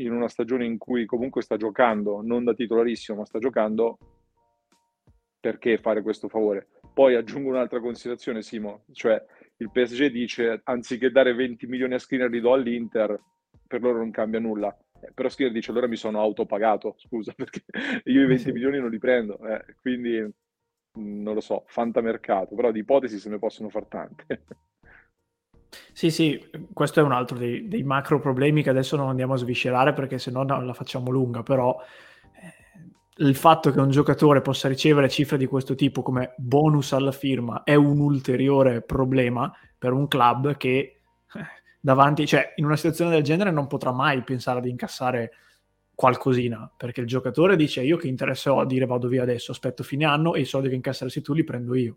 in una stagione in cui comunque sta giocando, non da titolarissimo, ma sta giocando, perché fare questo favore? Poi aggiungo un'altra considerazione, Simo, cioè il P S G dice anziché dare venti milioni a Skriniar li do all'Inter, per loro non cambia nulla. Però Skriniar dice allora mi sono autopagato, scusa, perché io i venti milioni non li prendo, eh, quindi non lo so, fantamercato, però di ipotesi se ne possono far tante. Sì, sì, questo è un altro dei, dei macro problemi che adesso non andiamo a sviscerare perché se no la facciamo lunga, però eh, il fatto che un giocatore possa ricevere cifre di questo tipo come bonus alla firma è un ulteriore problema per un club che eh, davanti, cioè in una situazione del genere non potrà mai pensare di incassare qualcosina, perché il giocatore dice io che interesse ho a dire vado via adesso, aspetto fine anno e i soldi che incasseresti tu li prendo io.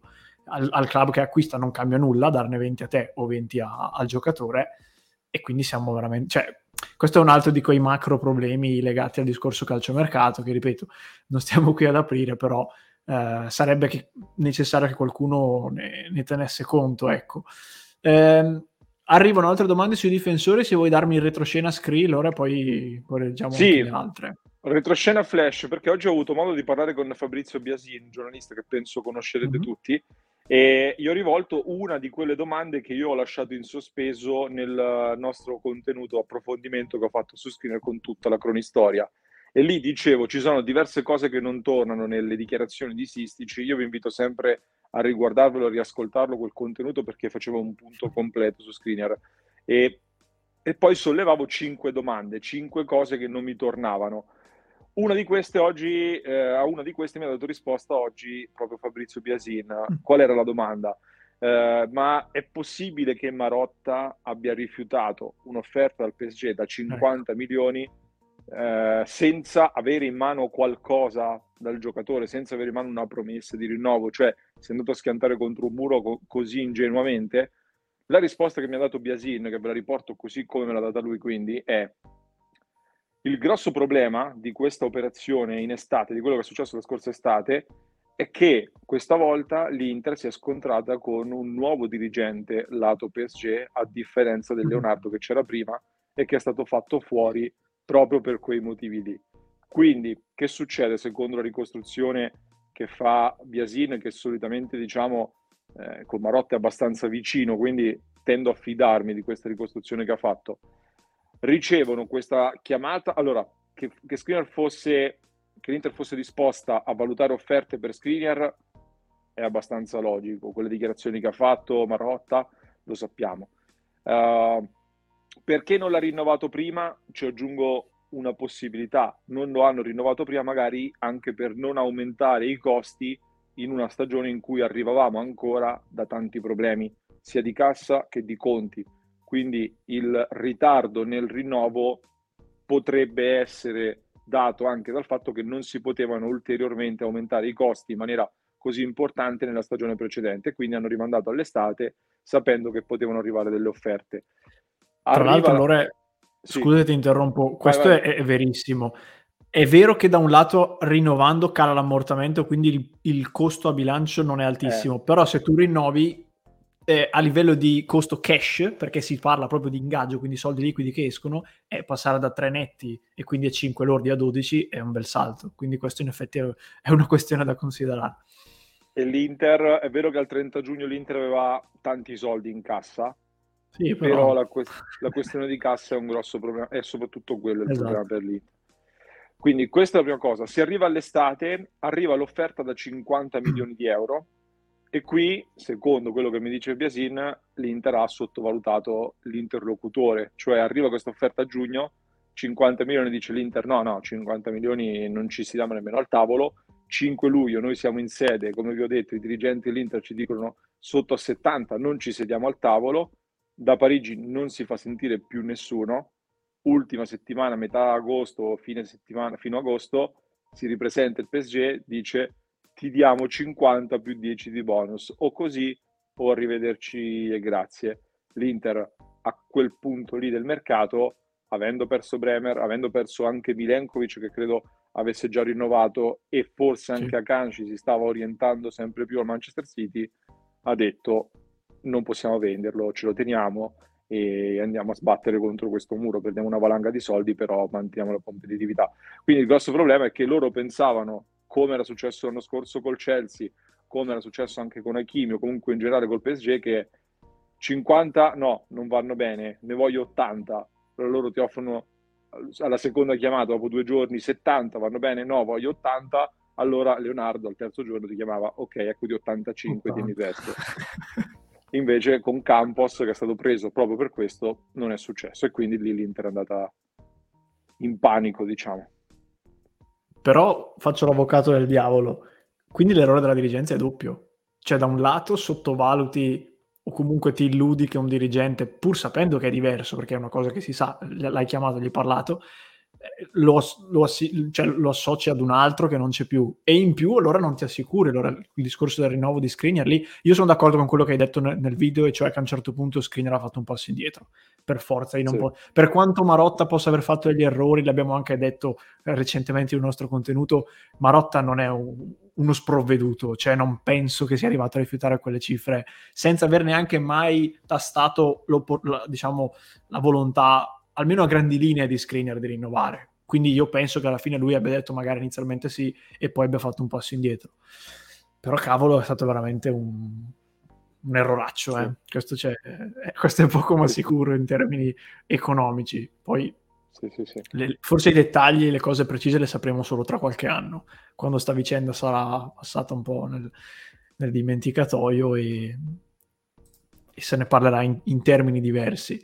Al, al club che acquista non cambia nulla darne venti a te o venti a, al giocatore, e quindi siamo veramente, cioè questo è un altro di quei macro problemi legati al discorso calciomercato che, ripeto, non stiamo qui ad aprire, però eh, sarebbe che, necessario che qualcuno ne, ne tenesse conto, ecco. Ehm, arrivano altre domande sui difensori, se vuoi darmi il retroscena Skrill, ora poi correggiamo sì. Anche le altre. Retroscena flash, perché oggi ho avuto modo di parlare con Fabrizio Biasin, giornalista che penso conoscerete mm-hmm. tutti, e gli ho rivolto una di quelle domande che io ho lasciato in sospeso nel nostro contenuto approfondimento che ho fatto su Skriniar con tutta la cronistoria, e lì dicevo ci sono diverse cose che non tornano nelle dichiarazioni di Sistici. Io vi invito sempre a riguardarvelo, a riascoltarlo quel contenuto, perché facevo un punto completo su Skriniar, e, e poi sollevavo cinque domande, cinque cose che non mi tornavano. Una di queste oggi, eh, a una di queste mi ha dato risposta oggi proprio Fabrizio Biasin. Qual era la domanda? Eh, ma è possibile che Marotta abbia rifiutato un'offerta dal P S G da cinquanta milioni eh, senza avere in mano qualcosa dal giocatore, senza avere in mano una promessa di rinnovo? Cioè, si è andato a schiantare contro un muro co- così ingenuamente? La risposta che mi ha dato Biasin, che ve la riporto così come me l'ha data lui, quindi, è: il grosso problema di questa operazione in estate, di quello che è successo la scorsa estate, è che questa volta l'Inter si è scontrata con un nuovo dirigente lato P S G, a differenza del Leonardo che c'era prima e che è stato fatto fuori proprio per quei motivi lì. Quindi che succede secondo la ricostruzione che fa Biasin, che solitamente diciamo eh, con Marotta è abbastanza vicino, quindi tendo a fidarmi di questa ricostruzione che ha fatto? Ricevono questa chiamata, allora che, che Skriniar fosse che l'Inter fosse disposta a valutare offerte per Skriniar è abbastanza logico, quelle dichiarazioni che ha fatto Marotta lo sappiamo. Uh, perché non l'ha rinnovato prima? Ci aggiungo una possibilità: non lo hanno rinnovato prima magari anche per non aumentare i costi in una stagione in cui arrivavamo ancora da tanti problemi sia di cassa che di conti. Quindi il ritardo nel rinnovo potrebbe essere dato anche dal fatto che non si potevano ulteriormente aumentare i costi in maniera così importante nella stagione precedente, quindi hanno rimandato all'estate sapendo che potevano arrivare delle offerte. Arriva... Tra l'altro, allora, sì. Scusa, ti interrompo, questo vai, vai. È, è verissimo. È vero che da un lato rinnovando cala l'ammortamento, quindi il, il costo a bilancio non è altissimo, eh. Però se tu rinnovi... Eh, a livello di costo cash, perché si parla proprio di ingaggio, quindi soldi liquidi che escono, è passare da tre netti e quindi a cinque lordi a dodici è un bel salto, quindi questo in effetti è una questione da considerare. E l'Inter, è vero che al trenta giugno l'Inter aveva tanti soldi in cassa, sì, però, però la, que- la questione di cassa è un grosso problema, è soprattutto quello il esatto. problema per l'Inter. Quindi questa è la prima cosa. Si arriva all'estate, arriva l'offerta da cinquanta milioni di euro e qui, secondo quello che mi dice Biasin, l'Inter ha sottovalutato l'interlocutore, cioè arriva questa offerta a giugno, cinquanta milioni, dice l'Inter no, no, cinquanta milioni non ci si dà nemmeno al tavolo. Cinque luglio noi siamo in sede, come vi ho detto, i dirigenti dell'Inter ci dicono sotto a settanta non ci sediamo al tavolo, da Parigi non si fa sentire più nessuno. Ultima settimana, metà agosto, fine settimana, fino a agosto, si ripresenta il P S G, dice ti diamo cinquanta più dieci di bonus, o così o arrivederci e grazie. L'Inter a quel punto lì del mercato, avendo perso Bremer, avendo perso anche Milenkovic che credo avesse già rinnovato e forse anche sì. Akanji si stava orientando sempre più al Manchester City, ha detto non possiamo venderlo, ce lo teniamo e andiamo a sbattere contro questo muro, perdiamo una valanga di soldi però manteniamo la competitività. Quindi il grosso problema è che loro pensavano, come era successo l'anno scorso col Chelsea, come era successo anche con Hakimi o comunque in generale col P S G, che cinquanta no, non vanno bene, ne voglio ottanta, loro ti offrono alla seconda chiamata dopo due giorni settanta, vanno bene, no, voglio ottanta, allora Leonardo al terzo giorno ti chiamava ok, ecco di ottantacinque, tieni questo. Invece con Campos, che è stato preso proprio per questo, non è successo e quindi lì l'Inter è andata in panico, diciamo. Però faccio l'avvocato del diavolo, quindi l'errore della dirigenza è doppio, cioè da un lato sottovaluti o comunque ti illudi che un dirigente, pur sapendo che è diverso, perché è una cosa che si sa, l'hai chiamato, gli hai parlato, lo, lo, assi- cioè, lo associ ad un altro che non c'è più, e in più allora non ti assicuri. Allora il discorso del rinnovo di Skriniar lì, io sono d'accordo con quello che hai detto nel, nel video, e cioè che a un certo punto Skriniar ha fatto un passo indietro per forza, io non sì. po- per quanto Marotta possa aver fatto degli errori, l'abbiamo anche detto eh, recentemente in un nostro contenuto, Marotta non è un, uno sprovveduto, cioè non penso che sia arrivato a rifiutare quelle cifre senza aver neanche mai tastato la, diciamo, la volontà almeno a grandi linee di Skriniar di rinnovare. Quindi io penso che alla fine lui abbia detto magari inizialmente sì e poi abbia fatto un passo indietro. Però cavolo, è stato veramente un, un erroraccio. Sì. Eh. Questo, c'è, questo è poco ma sicuro in termini economici. Poi sì, sì, sì. Le, forse i dettagli e le cose precise le sapremo solo tra qualche anno, quando sta vicenda sarà passata un po' nel, nel dimenticatoio e, e se ne parlerà in, in termini diversi.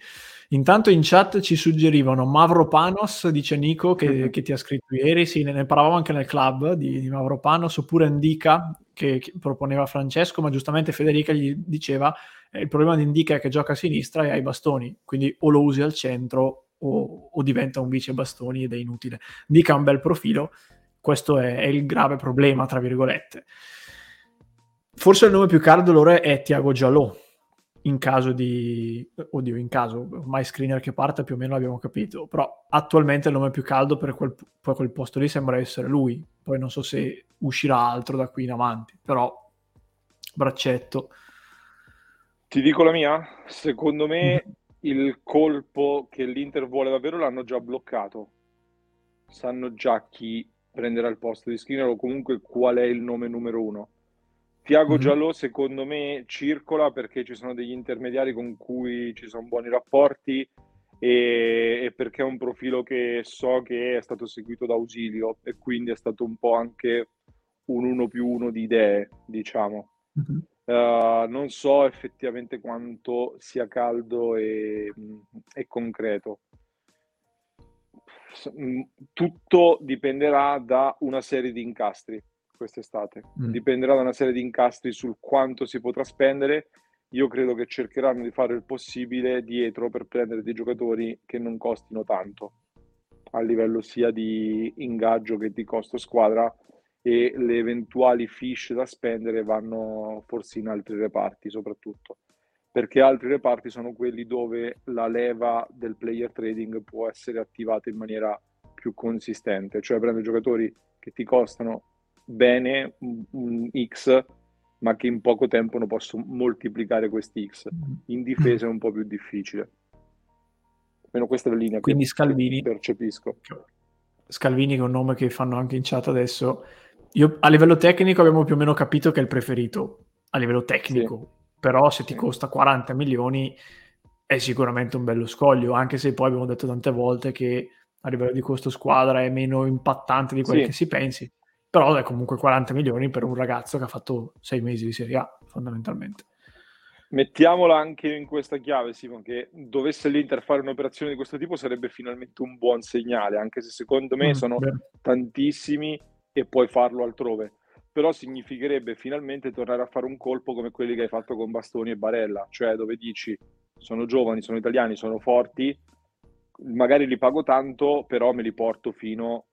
Intanto in chat ci suggerivano Mavropanos, dice Nico che, mm-hmm. che ti ha scritto ieri, sì, ne, ne parlavamo anche nel club di, di Mavropanos, oppure Ndicka che, che proponeva Francesco, ma giustamente Federica gli diceva eh, il problema di Ndicka è che gioca a sinistra e ha i bastoni, quindi o lo usi al centro o, o diventa un vice bastoni ed è inutile. Ndicka ha un bel profilo, questo è, è il grave problema tra virgolette. Forse il nome più caldo loro è, è Thiago Giallo. In caso di... Oddio, in caso, ormai Skriniar che parte più o meno l'abbiamo capito, però attualmente il nome più caldo per quel, per quel posto lì sembra essere lui, poi non so se uscirà altro da qui in avanti, però braccetto. Ti dico la mia? Secondo me il colpo che l'Inter vuole davvero l'hanno già bloccato, sanno già chi prenderà il posto di Skriniar o comunque qual è il nome numero uno. Thiago Giallo secondo me circola perché ci sono degli intermediari con cui ci sono buoni rapporti e, e perché è un profilo che so che è stato seguito da Ausilio e quindi è stato un po' anche un uno più uno di idee, diciamo. Uh-huh. Uh, non so effettivamente quanto sia caldo e, e concreto. Tutto dipenderà da una serie di incastri. Quest'estate mm. dipenderà da una serie di incastri sul quanto si potrà spendere. Io credo che cercheranno di fare il possibile dietro per prendere dei giocatori che non costino tanto a livello sia di ingaggio che di costo squadra, e le eventuali fish da spendere vanno forse in altri reparti, soprattutto perché altri reparti sono quelli dove la leva del player trading può essere attivata in maniera più consistente, cioè prendere giocatori che ti costano bene un X ma che in poco tempo non posso moltiplicare questi X. In difesa è un po' più difficile, almeno questa è la linea. Quindi che Scalvini percepisco. Scalvini, che è un nome che fanno anche in chat adesso, io a livello tecnico abbiamo più o meno capito che è il preferito a livello tecnico, sì. Però se ti sì. costa quaranta milioni è sicuramente un bello scoglio, anche se poi abbiamo detto tante volte che a livello di costo squadra è meno impattante di quello sì. che si pensi, però è comunque quaranta milioni per un ragazzo che ha fatto sei mesi di Serie A, fondamentalmente. Mettiamola anche in questa chiave, Simon, che dovesse l'Inter fare un'operazione di questo tipo sarebbe finalmente un buon segnale, anche se secondo me mm, sono beh. tantissimi e puoi farlo altrove, però significherebbe finalmente tornare a fare un colpo come quelli che hai fatto con Bastoni e Barella, cioè dove dici sono giovani, sono italiani, sono forti, magari li pago tanto, però me li porto fino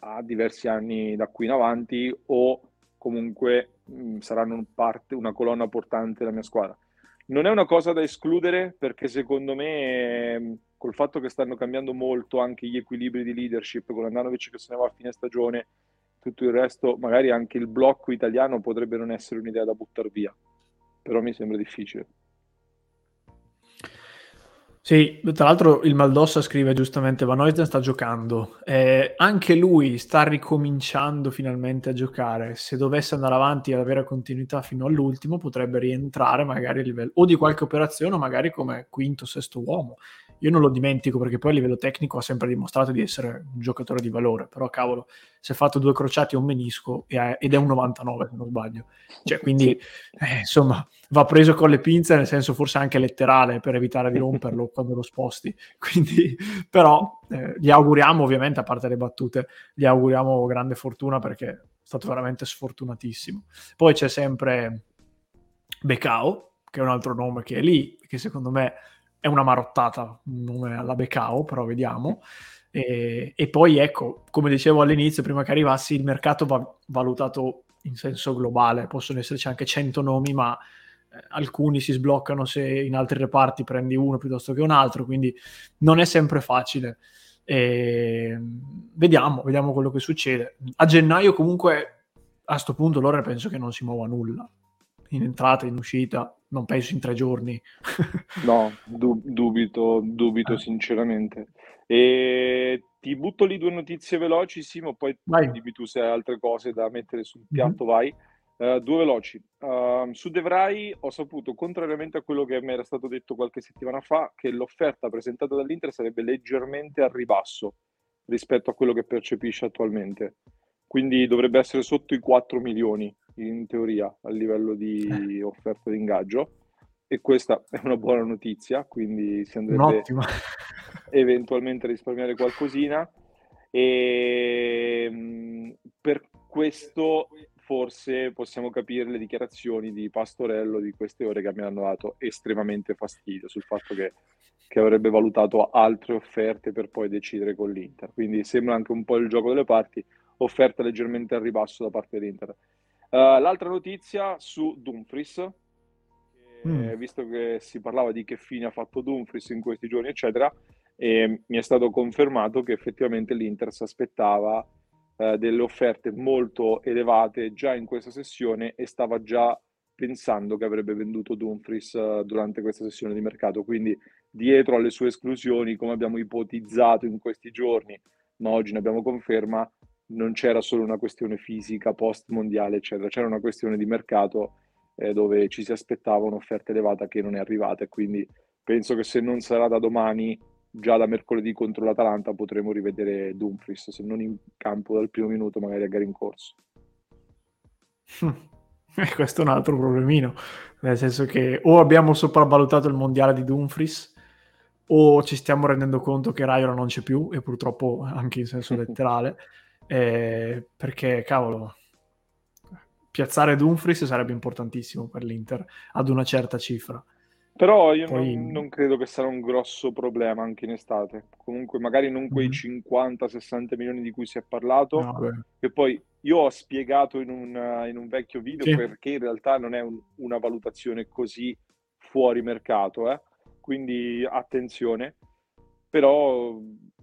a diversi anni da qui in avanti, o comunque mh, saranno parte, una colonna portante della mia squadra. Non è una cosa da escludere, perché secondo me mh, col fatto che stanno cambiando molto anche gli equilibri di leadership, con Andanovic che se ne va a fine stagione, tutto il resto, magari anche il blocco italiano potrebbe non essere un'idea da buttare via, però mi sembra difficile. Sì, tra l'altro il Maldossa scrive giustamente: Van Huijsen sta giocando, eh, anche lui sta ricominciando finalmente a giocare, se dovesse andare avanti e avere continuità fino all'ultimo potrebbe rientrare magari a livello o di qualche operazione o magari come quinto, sesto uomo. Io non lo dimentico, perché poi a livello tecnico ha sempre dimostrato di essere un giocatore di valore, però cavolo, si è fatto due crociati e un menisco ed è un novantanove se non sbaglio, cioè quindi eh, insomma va preso con le pinze, nel senso forse anche letterale, per evitare di romperlo quando lo sposti, quindi però eh, gli auguriamo, ovviamente a parte le battute, gli auguriamo grande fortuna, perché è stato veramente sfortunatissimo. Poi c'è sempre Becao, che è un altro nome che è lì, che secondo me è una marottata, un nome alla Becao, però vediamo. E, e poi ecco, come dicevo all'inizio, prima che arrivassi, il mercato va valutato in senso globale, possono esserci anche cento nomi, ma eh, alcuni si sbloccano se in altri reparti prendi uno piuttosto che un altro, quindi non è sempre facile. E, vediamo, vediamo quello che succede. A gennaio comunque, a sto punto, allora penso che non si muova nulla, in entrata, in uscita, non penso in tre giorni. No, du- dubito, dubito eh. sinceramente. E ti butto lì due notizie veloci, Simo, poi dimmi tu se hai altre cose da mettere sul piatto, mm-hmm. vai. Uh, due veloci. Uh, su De Vrij ho saputo, contrariamente a quello che mi era stato detto qualche settimana fa, che l'offerta presentata dall'Inter sarebbe leggermente al ribasso rispetto a quello che percepisce attualmente. Quindi dovrebbe essere sotto i quattro milioni. In teoria a livello di eh. offerta di ingaggio, e questa è una buona notizia, quindi si andrebbe eventualmente a risparmiare qualcosina, e per questo forse possiamo capire le dichiarazioni di Pastorello di queste ore, che mi hanno dato estremamente fastidio, sul fatto che, che avrebbe valutato altre offerte per poi decidere con l'Inter, quindi sembra anche un po' il gioco delle parti, offerta leggermente al ribasso da parte dell'Inter. Uh, l'altra notizia su Dumfries, mm. eh, visto che si parlava di che fine ha fatto Dumfries in questi giorni eccetera, eh, mi è stato confermato che effettivamente l'Inter si aspettava eh, delle offerte molto elevate già in questa sessione, e stava già pensando che avrebbe venduto Dumfries eh, durante questa sessione di mercato, quindi dietro alle sue esclusioni, come abbiamo ipotizzato in questi giorni, ma oggi ne abbiamo conferma, non c'era solo una questione fisica post mondiale eccetera, c'era una questione di mercato eh, dove ci si aspettava un'offerta elevata che non è arrivata, e quindi penso che se non sarà da domani, già da mercoledì contro l'Atalanta potremo rivedere Dumfries, se non in campo dal primo minuto magari a gara in corso. E questo è un altro problemino, nel senso che o abbiamo sopravvalutato il mondiale di Dumfries, o ci stiamo rendendo conto che Raiola non c'è più, e purtroppo anche in senso letterale. Eh, perché cavolo, piazzare Dumfries sarebbe importantissimo per l'Inter ad una certa cifra, però io Poi... non, non credo che sarà un grosso problema anche in estate, comunque magari non quei mm-hmm. cinquanta sessanta milioni di cui si è parlato, no, che poi io ho spiegato in un, in un vecchio video, sì. perché in realtà non è un, una valutazione così fuori mercato, eh? Quindi attenzione, però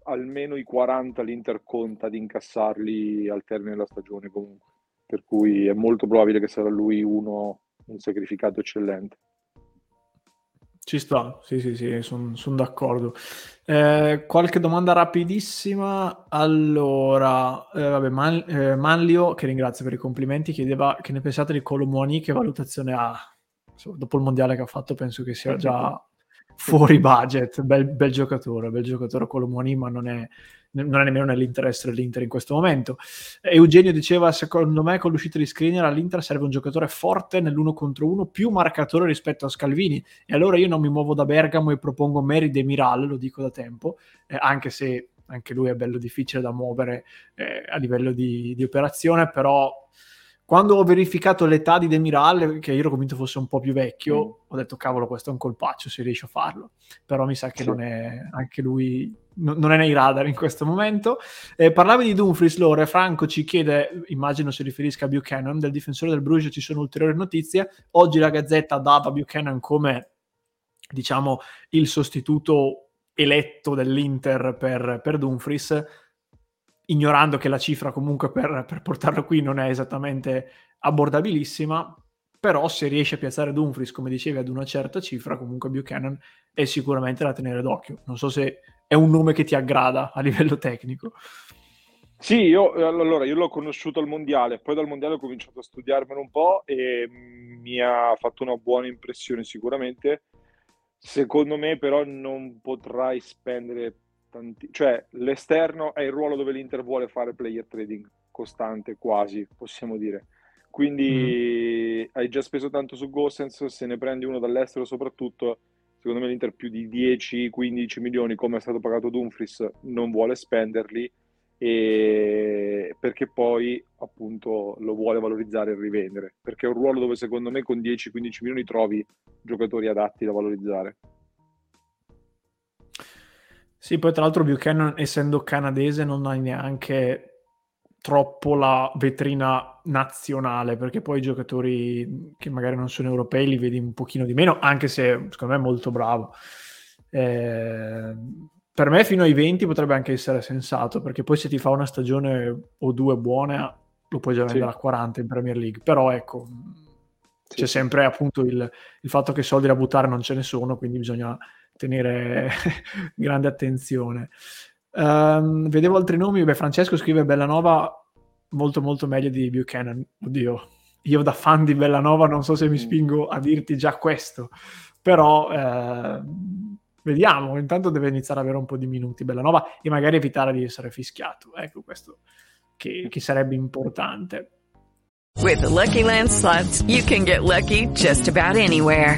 almeno i quaranta l'Inter conta di incassarli al termine della stagione comunque, per cui è molto probabile che sarà lui uno un sacrificato eccellente. Ci sta, sì sì sì, sono son d'accordo. Eh, qualche domanda rapidissima, allora eh, vabbè, Man- eh, Manlio, che ringrazio per i complimenti, chiedeva che ne pensate di Kolo Muani, che valutazione ha? Dopo il mondiale che ha fatto penso che sia già fuori budget, bel, bel giocatore, bel giocatore Kolo Muani, ma non è non è nemmeno nell'interesse dell'Inter in questo momento. Eugenio diceva, secondo me con l'uscita di Skriniar all'Inter serve un giocatore forte nell'uno contro uno, più marcatore rispetto a Scalvini, e allora io non mi muovo da Bergamo e propongo Meri Demiral, lo dico da tempo, eh, anche se anche lui è bello difficile da muovere eh, a livello di, di operazione, però quando ho verificato l'età di Demiral, che io ero convinto fosse un po' più vecchio, mm. ho detto cavolo, questo è un colpaccio se riesce a farlo, però mi sa che sì. non è anche lui no, non è nei radar in questo momento. Eh, parlavi di Dumfries, Lore, Franco ci chiede, immagino si riferisca a Buchanan, del difensore del Bruges ci sono ulteriori notizie, oggi la Gazzetta dava Buchanan come diciamo il sostituto eletto dell'Inter per, per Dumfries, ignorando che la cifra comunque per, per portarlo qui non è esattamente abbordabilissima, però se riesce a piazzare Dumfries, come dicevi, ad una certa cifra, comunque Buchanan è sicuramente da tenere d'occhio. Non so se è un nome che ti aggrada a livello tecnico. Sì, io, allora, io l'ho conosciuto al Mondiale, poi dal Mondiale ho cominciato a studiarmelo un po' e mi ha fatto una buona impressione sicuramente. Secondo me però non potrai spendere tanti, cioè l'esterno è il ruolo dove l'Inter vuole fare player trading costante, quasi possiamo dire, quindi mm. hai già speso tanto su Gosens, se ne prendi uno dall'estero soprattutto, secondo me l'Inter più di dieci quindici milioni come è stato pagato Dumfries non vuole spenderli, e perché poi appunto lo vuole valorizzare e rivendere, perché è un ruolo dove secondo me con dieci quindici milioni trovi giocatori adatti da valorizzare. Sì, poi tra l'altro Buchanan essendo canadese non hai neanche troppo la vetrina nazionale, perché poi i giocatori che magari non sono europei li vedi un pochino di meno, anche se secondo me è molto bravo. eh... Per me fino ai venti potrebbe anche essere sensato, perché poi se ti fa una stagione o due buone lo puoi già vendere sì. a quaranta in Premier League, però ecco sì. c'è sempre appunto il, il fatto che soldi da buttare non ce ne sono, quindi bisogna tenere grande attenzione. Um, vedevo altri nomi, beh, Francesco scrive Bellanova molto molto meglio di Buchanan, oddio, io da fan di Bellanova non so se mi spingo a dirti già questo, però... Eh, vediamo, intanto deve iniziare ad avere un po' di minuti Bellanova e magari evitare di essere fischiato, ecco questo che, che sarebbe importante. With the Lucky Land Slots you can get lucky just about anywhere.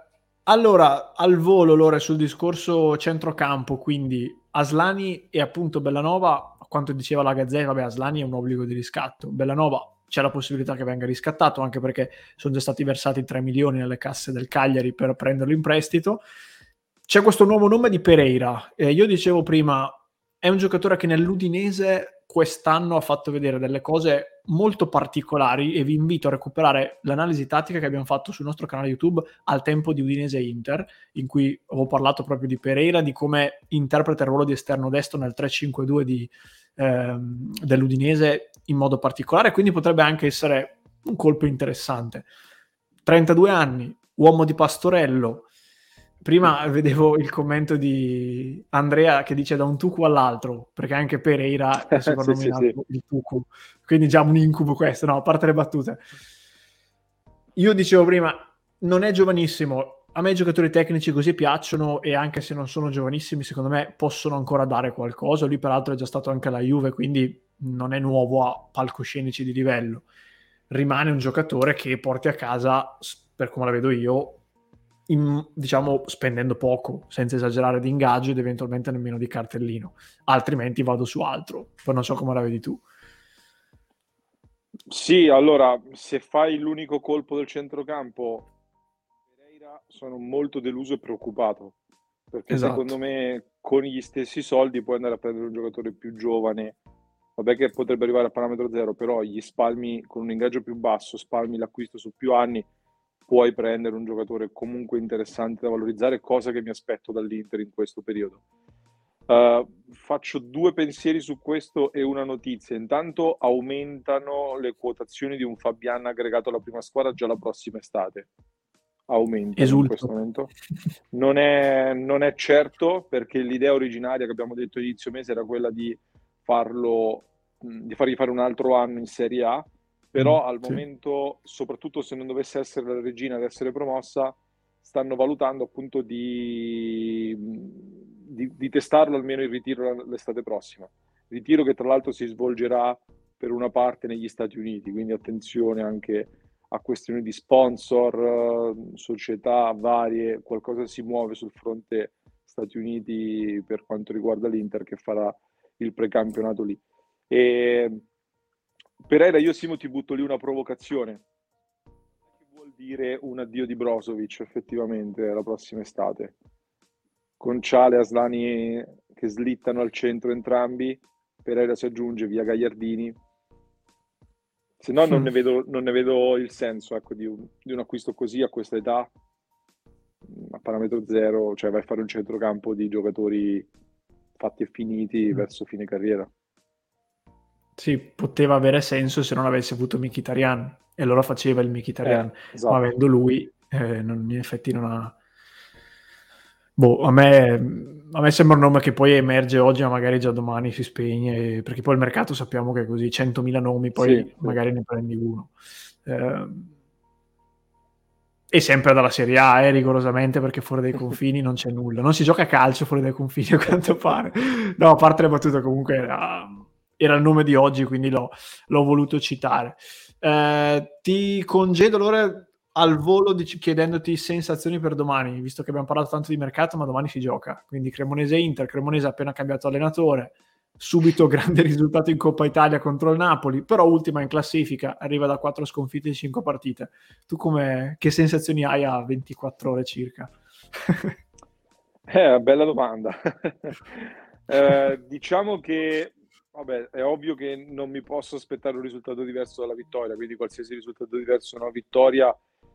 allora, al volo, Lore, sul discorso centrocampo, quindi Aslani e appunto Bellanova, quanto diceva la Gazzetta, vabbè, Aslani è un obbligo di riscatto. Bellanova c'è la possibilità che venga riscattato, anche perché sono già stati versati tre milioni nelle casse del Cagliari per prenderlo in prestito. C'è questo nuovo nome di Pereira, eh, io dicevo prima, è un giocatore che nell'Udinese quest'anno ha fatto vedere delle cose molto particolari e vi invito a recuperare l'analisi tattica che abbiamo fatto sul nostro canale YouTube al tempo di Udinese Inter, in cui avevo parlato proprio di Pereira, di come interpreta il ruolo di esterno destro nel tre cinque due di, eh, dell'Udinese in modo particolare, quindi potrebbe anche essere un colpo interessante. trentadue anni, uomo di Pastorello. Prima vedevo il commento di Andrea che dice da un tucu all'altro, perché anche Pereira è soprannominato sì, sì, sì. il tucu, quindi già un incubo questo, no, a parte le battute. Io dicevo prima, non è giovanissimo, a me i giocatori tecnici così piacciono e anche se non sono giovanissimi secondo me possono ancora dare qualcosa, lui peraltro è già stato anche alla Juve, quindi non è nuovo a palcoscenici di livello, rimane un giocatore che porti a casa, per come la vedo io, in, diciamo spendendo poco, senza esagerare di ingaggio ed eventualmente nemmeno di cartellino, altrimenti vado su altro. Poi non so come la vedi tu. Sì, allora se fai l'unico colpo del centrocampo Pereira, sono molto deluso e preoccupato, perché esatto. secondo me con gli stessi soldi puoi andare a prendere un giocatore più giovane, vabbè che potrebbe arrivare a parametro zero, però gli spalmi con un ingaggio più basso, spalmi l'acquisto su più anni, puoi prendere un giocatore comunque interessante da valorizzare, cosa che mi aspetto dall'Inter in questo periodo. Uh, faccio due pensieri su questo e una notizia. Intanto aumentano le quotazioni di un Fabian aggregato alla prima squadra già la prossima estate. Aumenta in questo momento. Non è, non è certo, perché l'idea originaria che abbiamo detto inizio mese era quella di farlo, di fargli fare un altro anno in Serie A, però mm, al sì. momento, soprattutto se non dovesse essere la Regina ad essere promossa, stanno valutando appunto di... Di, di testarlo almeno il ritiro l'estate prossima, ritiro che tra l'altro si svolgerà per una parte negli Stati Uniti, quindi attenzione anche a questioni di sponsor, società varie, qualcosa si muove sul fronte Stati Uniti per quanto riguarda l'Inter che farà il precampionato lì. E Pereira, io Simo ti butto lì una provocazione: che vuol dire un addio di Brozovic effettivamente la prossima estate? Con Ciale, Aslani che slittano al centro entrambi, Pereira si aggiunge via Gagliardini. Se no non ne vedo, non ne vedo il senso, ecco, di un, di un acquisto così a questa età, a parametro zero, cioè vai a fare un centrocampo di giocatori fatti e finiti mm. verso fine carriera. Sì, poteva avere senso se non avesse avuto Mkhitaryan, e allora faceva il Mkhitaryan, eh, esatto. Ma avendo lui, eh, non, in effetti non ha... Boh, a me, a me sembra un nome che poi emerge oggi, ma magari già domani si spegne, perché poi il mercato sappiamo che è così, centomila nomi, poi sì, magari sì. ne prendi uno. Eh, e sempre dalla Serie A, eh, rigorosamente, perché fuori dai confini non c'è nulla. Non si gioca a calcio fuori dai confini, a quanto pare. No, a parte le battute, comunque era, era il nome di oggi, quindi l'ho, l'ho voluto citare. Eh, ti congedo allora... al volo di, chiedendoti sensazioni per domani, visto che abbiamo parlato tanto di mercato, ma domani si gioca, quindi Cremonese-Inter. Cremonese ha appena cambiato allenatore, subito grande risultato in Coppa Italia contro il Napoli, però ultima in classifica, arriva da quattro sconfitte in cinque partite. Tu come, che sensazioni hai a ventiquattro ore circa? Eh, bella domanda. eh, diciamo che vabbè, è ovvio che non mi posso aspettare un risultato diverso dalla vittoria, quindi qualsiasi risultato diverso da una vittoria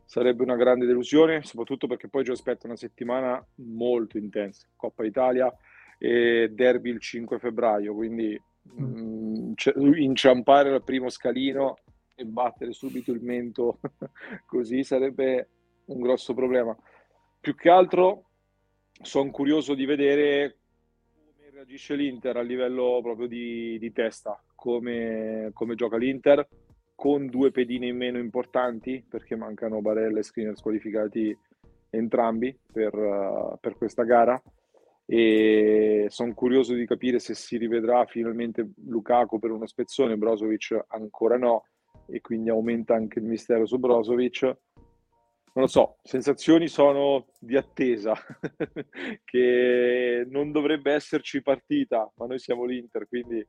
sarebbe una grande delusione, soprattutto perché poi ci aspetta una settimana molto intensa, Coppa Italia e derby il cinque febbraio, quindi mm. mh, inciampare al primo scalino e battere subito il mento così sarebbe un grosso problema. Più che altro sono curioso di vedere come reagisce l'Inter a livello proprio di, di testa, come, come gioca l'Inter, con due pedine in meno importanti, perché mancano Barella e Skriniar squalificati entrambi per, uh, per questa gara, e sono curioso di capire se si rivedrà finalmente Lukaku per uno spezzone, Brozovic ancora no, e quindi aumenta anche il mistero su Brozovic. Non lo so, sensazioni sono di attesa, che non dovrebbe esserci partita, ma noi siamo l'Inter, quindi...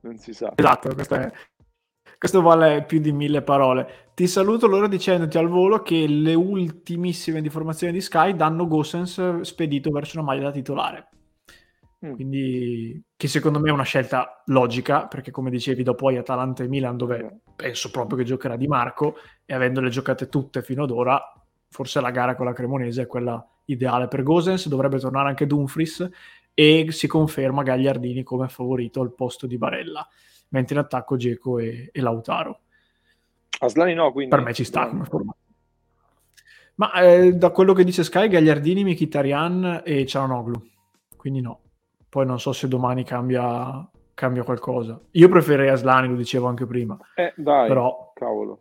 non si sa. Esatto, questo, è, questo vale più di mille parole. Ti saluto allora dicendoti al volo che le ultimissime informazioni di Sky danno Gosens spedito verso una maglia da titolare, mm. quindi che secondo me è una scelta logica, perché come dicevi, dopo hai Atalanta e Milan, dove penso proprio che giocherà Di Marco, e avendole giocate tutte fino ad ora, forse la gara con la Cremonese è quella ideale per Gosens. Dovrebbe tornare anche Dumfries e si conferma Gagliardini come favorito al posto di Barella, mentre in attacco Dzeko e, e Lautaro. Aslani no, quindi... Per me ci sta come formato. Ma eh, da quello che dice Sky, Gagliardini, Mkhitaryan e Çalhanoğlu, quindi no. Poi non so se domani cambia, cambia qualcosa. Io preferirei Aslani, lo dicevo anche prima. Eh, dai, però... cavolo.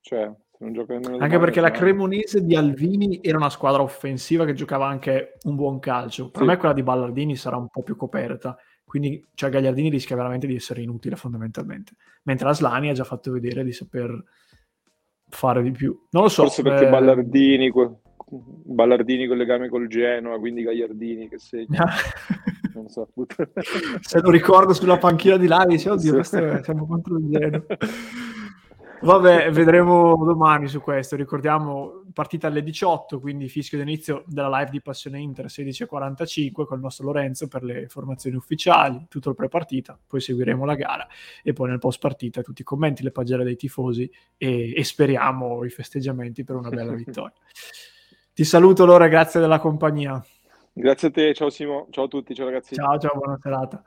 Cioè... Non gioca nemmeno anche perché la Cremonese di Alvini era una squadra offensiva che giocava anche un buon calcio. Per sì. me quella di Ballardini sarà un po' più coperta, quindi cioè Gagliardini rischia veramente di essere inutile fondamentalmente, mentre Aslani ha già fatto vedere di saper fare di più. Non lo so, forse perché eh... Ballardini Ballardini con legame col Genoa, quindi Gagliardini che segna. Non so. Se lo ricordo sulla panchina di là dice oddio, questo è... siamo contro il Genoa. Vabbè, vedremo domani su questo. Ricordiamo, partita alle diciotto, quindi fischio d'inizio della live di Passione Inter sedici e quarantacinque con il nostro Lorenzo per le informazioni ufficiali, tutto il pre-partita, poi seguiremo la gara e poi nel post-partita tutti i commenti, le pagelle dei tifosi e, e speriamo i festeggiamenti per una bella vittoria. Ti saluto allora, grazie della compagnia. Grazie a te, ciao Simo, ciao a tutti, ciao ragazzi. Ciao, ciao, buona serata.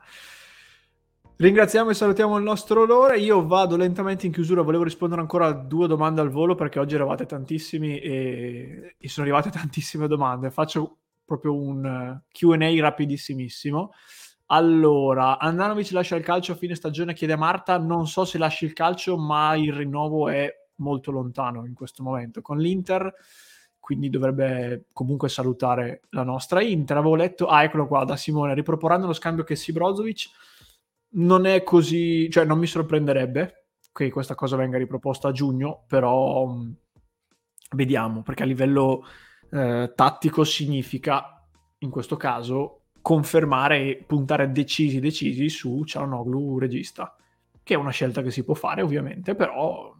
Ringraziamo e salutiamo il nostro Lore. Io vado lentamente in chiusura, volevo rispondere ancora a due domande al volo perché oggi eravate tantissimi e, e sono arrivate tantissime domande. Faccio proprio un Q and A rapidissimissimo. Allora, Andanovic lascia il calcio a fine stagione, chiede a Marta. Non so se lasci il calcio, ma il rinnovo è molto lontano in questo momento con l'Inter, quindi dovrebbe comunque salutare la nostra Inter. Avevo letto, ah eccolo qua, da Simone, riproporranno lo scambio che si Brozovic. Non è così, cioè non mi sorprenderebbe che questa cosa venga riproposta a giugno, però mh, vediamo, perché a livello eh, tattico significa, in questo caso, confermare e puntare decisi decisi su Çalhanoğlu regista, che è una scelta che si può fare ovviamente, però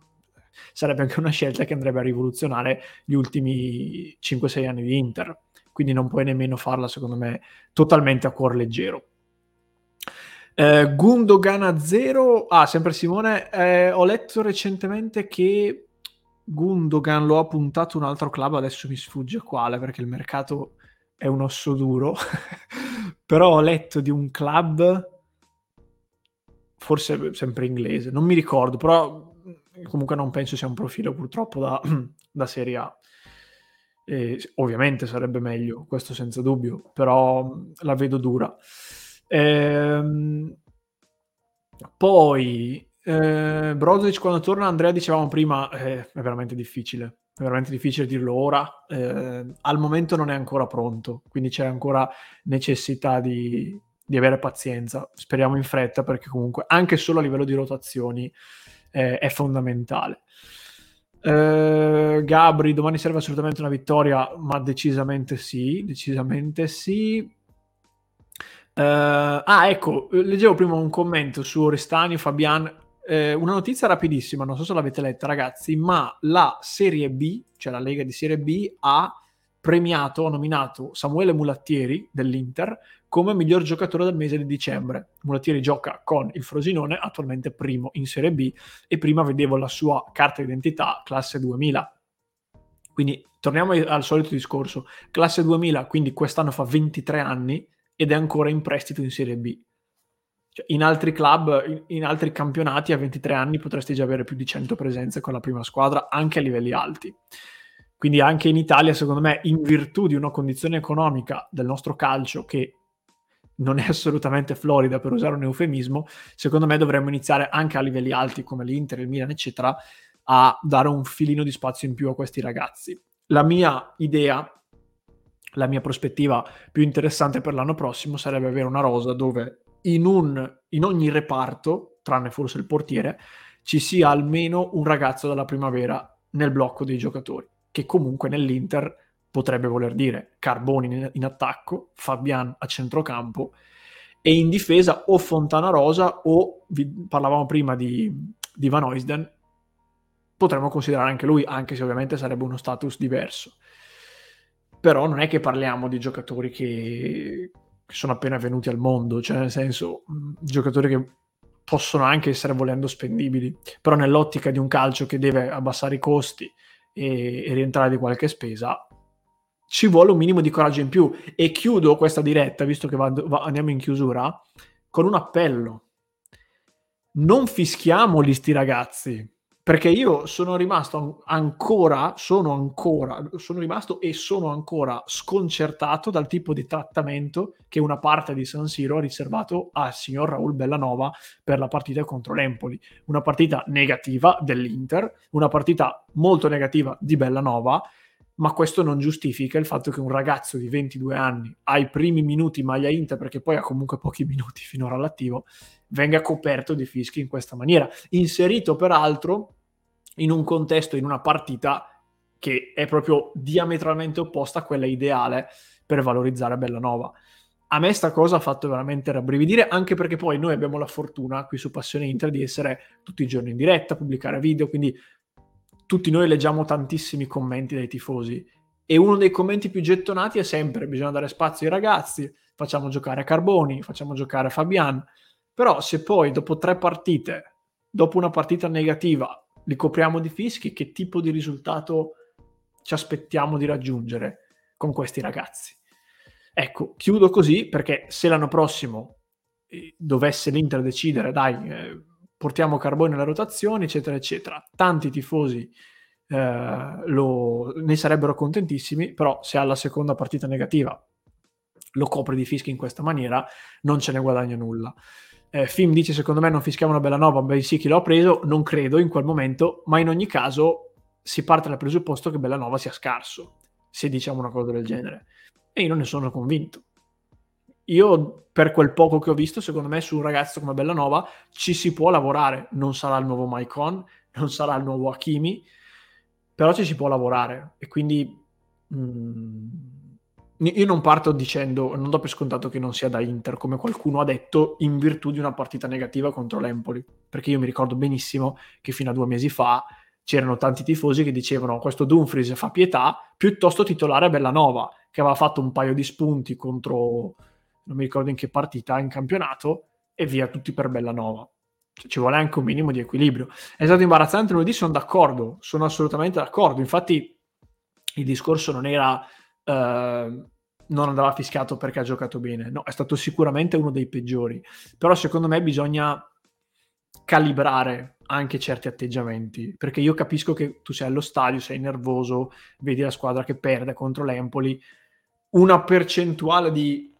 sarebbe anche una scelta che andrebbe a rivoluzionare gli ultimi cinque sei anni di Inter, quindi non puoi nemmeno farla, secondo me, totalmente a cuor leggero. Eh, Gundogan a zero. Ah, sempre Simone, eh, ho letto recentemente che Gundogan lo ha puntato un altro club, adesso mi sfugge quale perché il mercato è un osso duro però ho letto di un club forse sempre inglese, non mi ricordo, però comunque non penso sia un profilo purtroppo da, da Serie A. Eh, ovviamente sarebbe meglio, questo senza dubbio, però la vedo dura. Ehm, poi eh, Brozovic quando torna, Andrea, dicevamo prima, eh, è veramente difficile è veramente difficile dirlo ora, eh, al momento non è ancora pronto, quindi c'è ancora necessità di, di avere pazienza, speriamo in fretta, perché comunque anche solo a livello di rotazioni eh, è fondamentale. Eh, Gabri, domani serve assolutamente una vittoria, ma decisamente sì, decisamente sì. Uh, ah ecco, leggevo prima un commento su Orestani, Fabian, eh, una notizia rapidissima, non so se l'avete letta ragazzi, ma la Serie B, cioè la Lega di Serie B, ha premiato, ha nominato Samuele Mulattieri dell'Inter come miglior giocatore del mese di dicembre. Mulattieri gioca con il Frosinone, attualmente primo in Serie B, e prima vedevo la sua carta d'identità classe duemila, quindi torniamo al solito discorso, classe duemila, quindi quest'anno fa ventitré anni ed è ancora in prestito in Serie B. Cioè, in altri club, in, in altri campionati a ventitré anni potresti già avere più di cento presenze con la prima squadra, anche a livelli alti. Quindi anche in Italia, secondo me, in virtù di una condizione economica del nostro calcio che non è assolutamente florida, per usare un eufemismo, secondo me dovremmo iniziare anche a livelli alti come l'Inter, il Milan, eccetera, a dare un filino di spazio in più a questi ragazzi. La mia idea... La mia prospettiva più interessante per l'anno prossimo sarebbe avere una rosa dove in, un, in ogni reparto, tranne forse il portiere, ci sia almeno un ragazzo dalla primavera nel blocco dei giocatori, che comunque nell'Inter potrebbe voler dire Carboni in attacco, Fabian a centrocampo e in difesa o Fontana Rosa o, vi parlavamo prima di, di Van Oisden, potremmo considerare anche lui, anche se ovviamente sarebbe uno status diverso. Però non è che parliamo di giocatori che sono appena venuti al mondo, cioè nel senso giocatori che possono anche essere volendo spendibili, però nell'ottica di un calcio che deve abbassare i costi e, e rientrare di qualche spesa ci vuole un minimo di coraggio in più. E chiudo questa diretta, visto che vado, va, andiamo in chiusura, con un appello. Non fischiamoli sti ragazzi. Perché io sono rimasto ancora, sono ancora, sono rimasto e sono ancora sconcertato dal tipo di trattamento che una parte di San Siro ha riservato al signor Raul Bellanova per la partita contro l'Empoli. Una partita negativa dell'Inter, una partita molto negativa di Bellanova, ma questo non giustifica il fatto che un ragazzo di ventidue anni, ai primi minuti maglia Inter, perché poi ha comunque pochi minuti finora all'attivo, venga coperto di fischi in questa maniera, inserito peraltro in un contesto, in una partita che è proprio diametralmente opposta a quella ideale per valorizzare Bellanova. A me sta cosa ha fatto veramente rabbrividire, anche perché poi noi abbiamo la fortuna qui su Passione Inter di essere tutti i giorni in diretta, pubblicare video, quindi tutti noi leggiamo tantissimi commenti dai tifosi e uno dei commenti più gettonati è sempre bisogna dare spazio ai ragazzi, facciamo giocare a Carboni, facciamo giocare a Fabian. Però se poi dopo tre partite, dopo una partita negativa, li copriamo di fischi, che tipo di risultato ci aspettiamo di raggiungere con questi ragazzi? Ecco, chiudo così, perché se l'anno prossimo dovesse l'Inter decidere, dai, eh, portiamo Carboni alla rotazione, eccetera, eccetera, tanti tifosi eh, lo, ne sarebbero contentissimi, però se ha la seconda partita negativa lo copre di fischi in questa maniera, non ce ne guadagna nulla. Eh, Fim dice, secondo me non fischiamo una Bellanova, bensì chi l'ha preso, non credo in quel momento, ma in ogni caso si parte dal presupposto che Bellanova sia scarso, se diciamo una cosa del genere. E io non ne sono convinto. Io, per quel poco che ho visto, secondo me su un ragazzo come Bellanova ci si può lavorare. Non sarà il nuovo Maicon, non sarà il nuovo Hakimi, però ci si può lavorare. E quindi mh, io non parto dicendo, non do per scontato che non sia da Inter, come qualcuno ha detto, in virtù di una partita negativa contro l'Empoli. Perché io mi ricordo benissimo che fino a due mesi fa c'erano tanti tifosi che dicevano questo Dumfries fa pietà, piuttosto titolare Bellanova, che aveva fatto un paio di spunti contro, non mi ricordo in che partita, in campionato, e via tutti per Bellanova. Cioè, ci vuole anche un minimo di equilibrio. È stato imbarazzante lunedì, sono d'accordo, sono assolutamente d'accordo. Infatti il discorso non era eh, non andava fischiato perché ha giocato bene, no, è stato sicuramente uno dei peggiori, però secondo me bisogna calibrare anche certi atteggiamenti, perché io capisco che tu sei allo stadio, sei nervoso, vedi la squadra che perde contro l'Empoli, una percentuale di,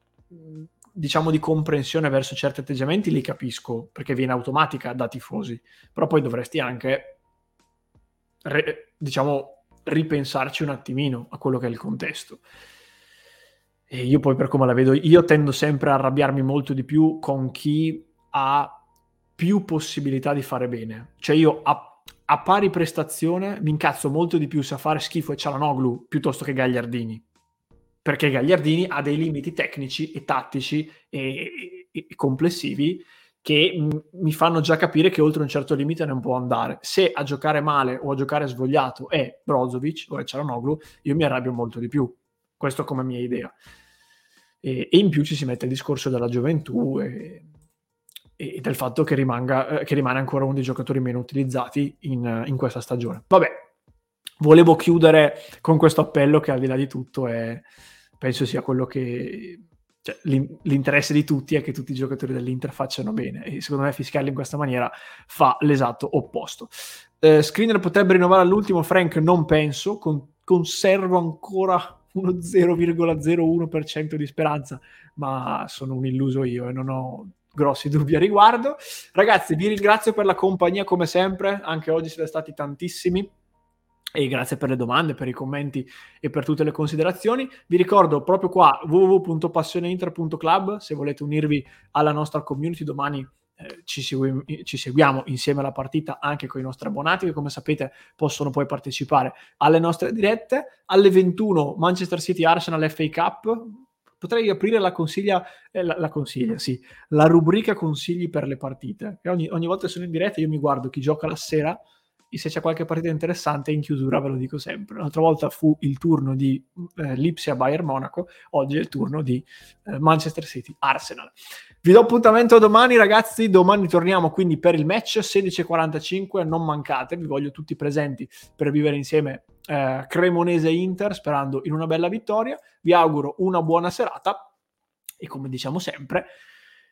diciamo, di comprensione verso certi atteggiamenti li capisco, perché viene automatica da tifosi, però poi dovresti anche re, diciamo ripensarci un attimino a quello che è il contesto. E io poi, per come la vedo, io tendo sempre a arrabbiarmi molto di più con chi ha più possibilità di fare bene. Cioè io a, a pari prestazione mi incazzo molto di più se a fare schifo è Çalhanoğlu piuttosto che Gagliardini, perché Gagliardini ha dei limiti tecnici e tattici e, e, e complessivi che m- mi fanno già capire che oltre un certo limite non può andare. Se a giocare male o a giocare svogliato è Brozovic o è Çalhanoğlu, io mi arrabbio molto di più, questo come mia idea. E, e in più ci si mette il discorso della gioventù e e del fatto che rimanga eh, che rimane ancora uno dei giocatori meno utilizzati in, in questa stagione. Vabbè, volevo chiudere con questo appello che al di là di tutto è, penso sia quello che, cioè, l'in- l'interesse di tutti è che tutti i giocatori dell'Inter facciano bene, e secondo me fischiarli in questa maniera fa l'esatto opposto. Eh, Skriniar potrebbe rinnovare all'ultimo, Frank non penso, con- conservo ancora uno zero virgola zero uno per cento di speranza, ma sono un illuso io e non ho grossi dubbi a riguardo. Ragazzi, vi ringrazio per la compagnia come sempre, anche oggi siete stati tantissimi, e grazie per le domande, per i commenti e per tutte le considerazioni. Vi ricordo proprio qua w w w punto passione inter punto club se volete unirvi alla nostra community. Domani eh, ci, segui- ci seguiamo insieme alla partita anche con i nostri abbonati, che come sapete possono poi partecipare alle nostre dirette. Alle ventuno Manchester City Arsenal F A Cup. Potrei aprire la consiglia, eh, la, la consiglia, sì, la rubrica consigli per le partite. E ogni, ogni volta che sono in diretta io mi guardo chi gioca la sera, e se c'è qualche partita interessante in chiusura ve lo dico sempre. L'altra volta fu il turno di eh, Lipsia Bayern Monaco, oggi è il turno di eh, Manchester City Arsenal. Vi do appuntamento domani, ragazzi. Domani torniamo quindi per il match sedici e quarantacinque, non mancate, vi voglio tutti presenti per vivere insieme eh, Cremonese Inter, sperando in una bella vittoria. Vi auguro una buona serata e, come diciamo sempre,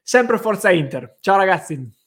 sempre forza Inter. Ciao ragazzi!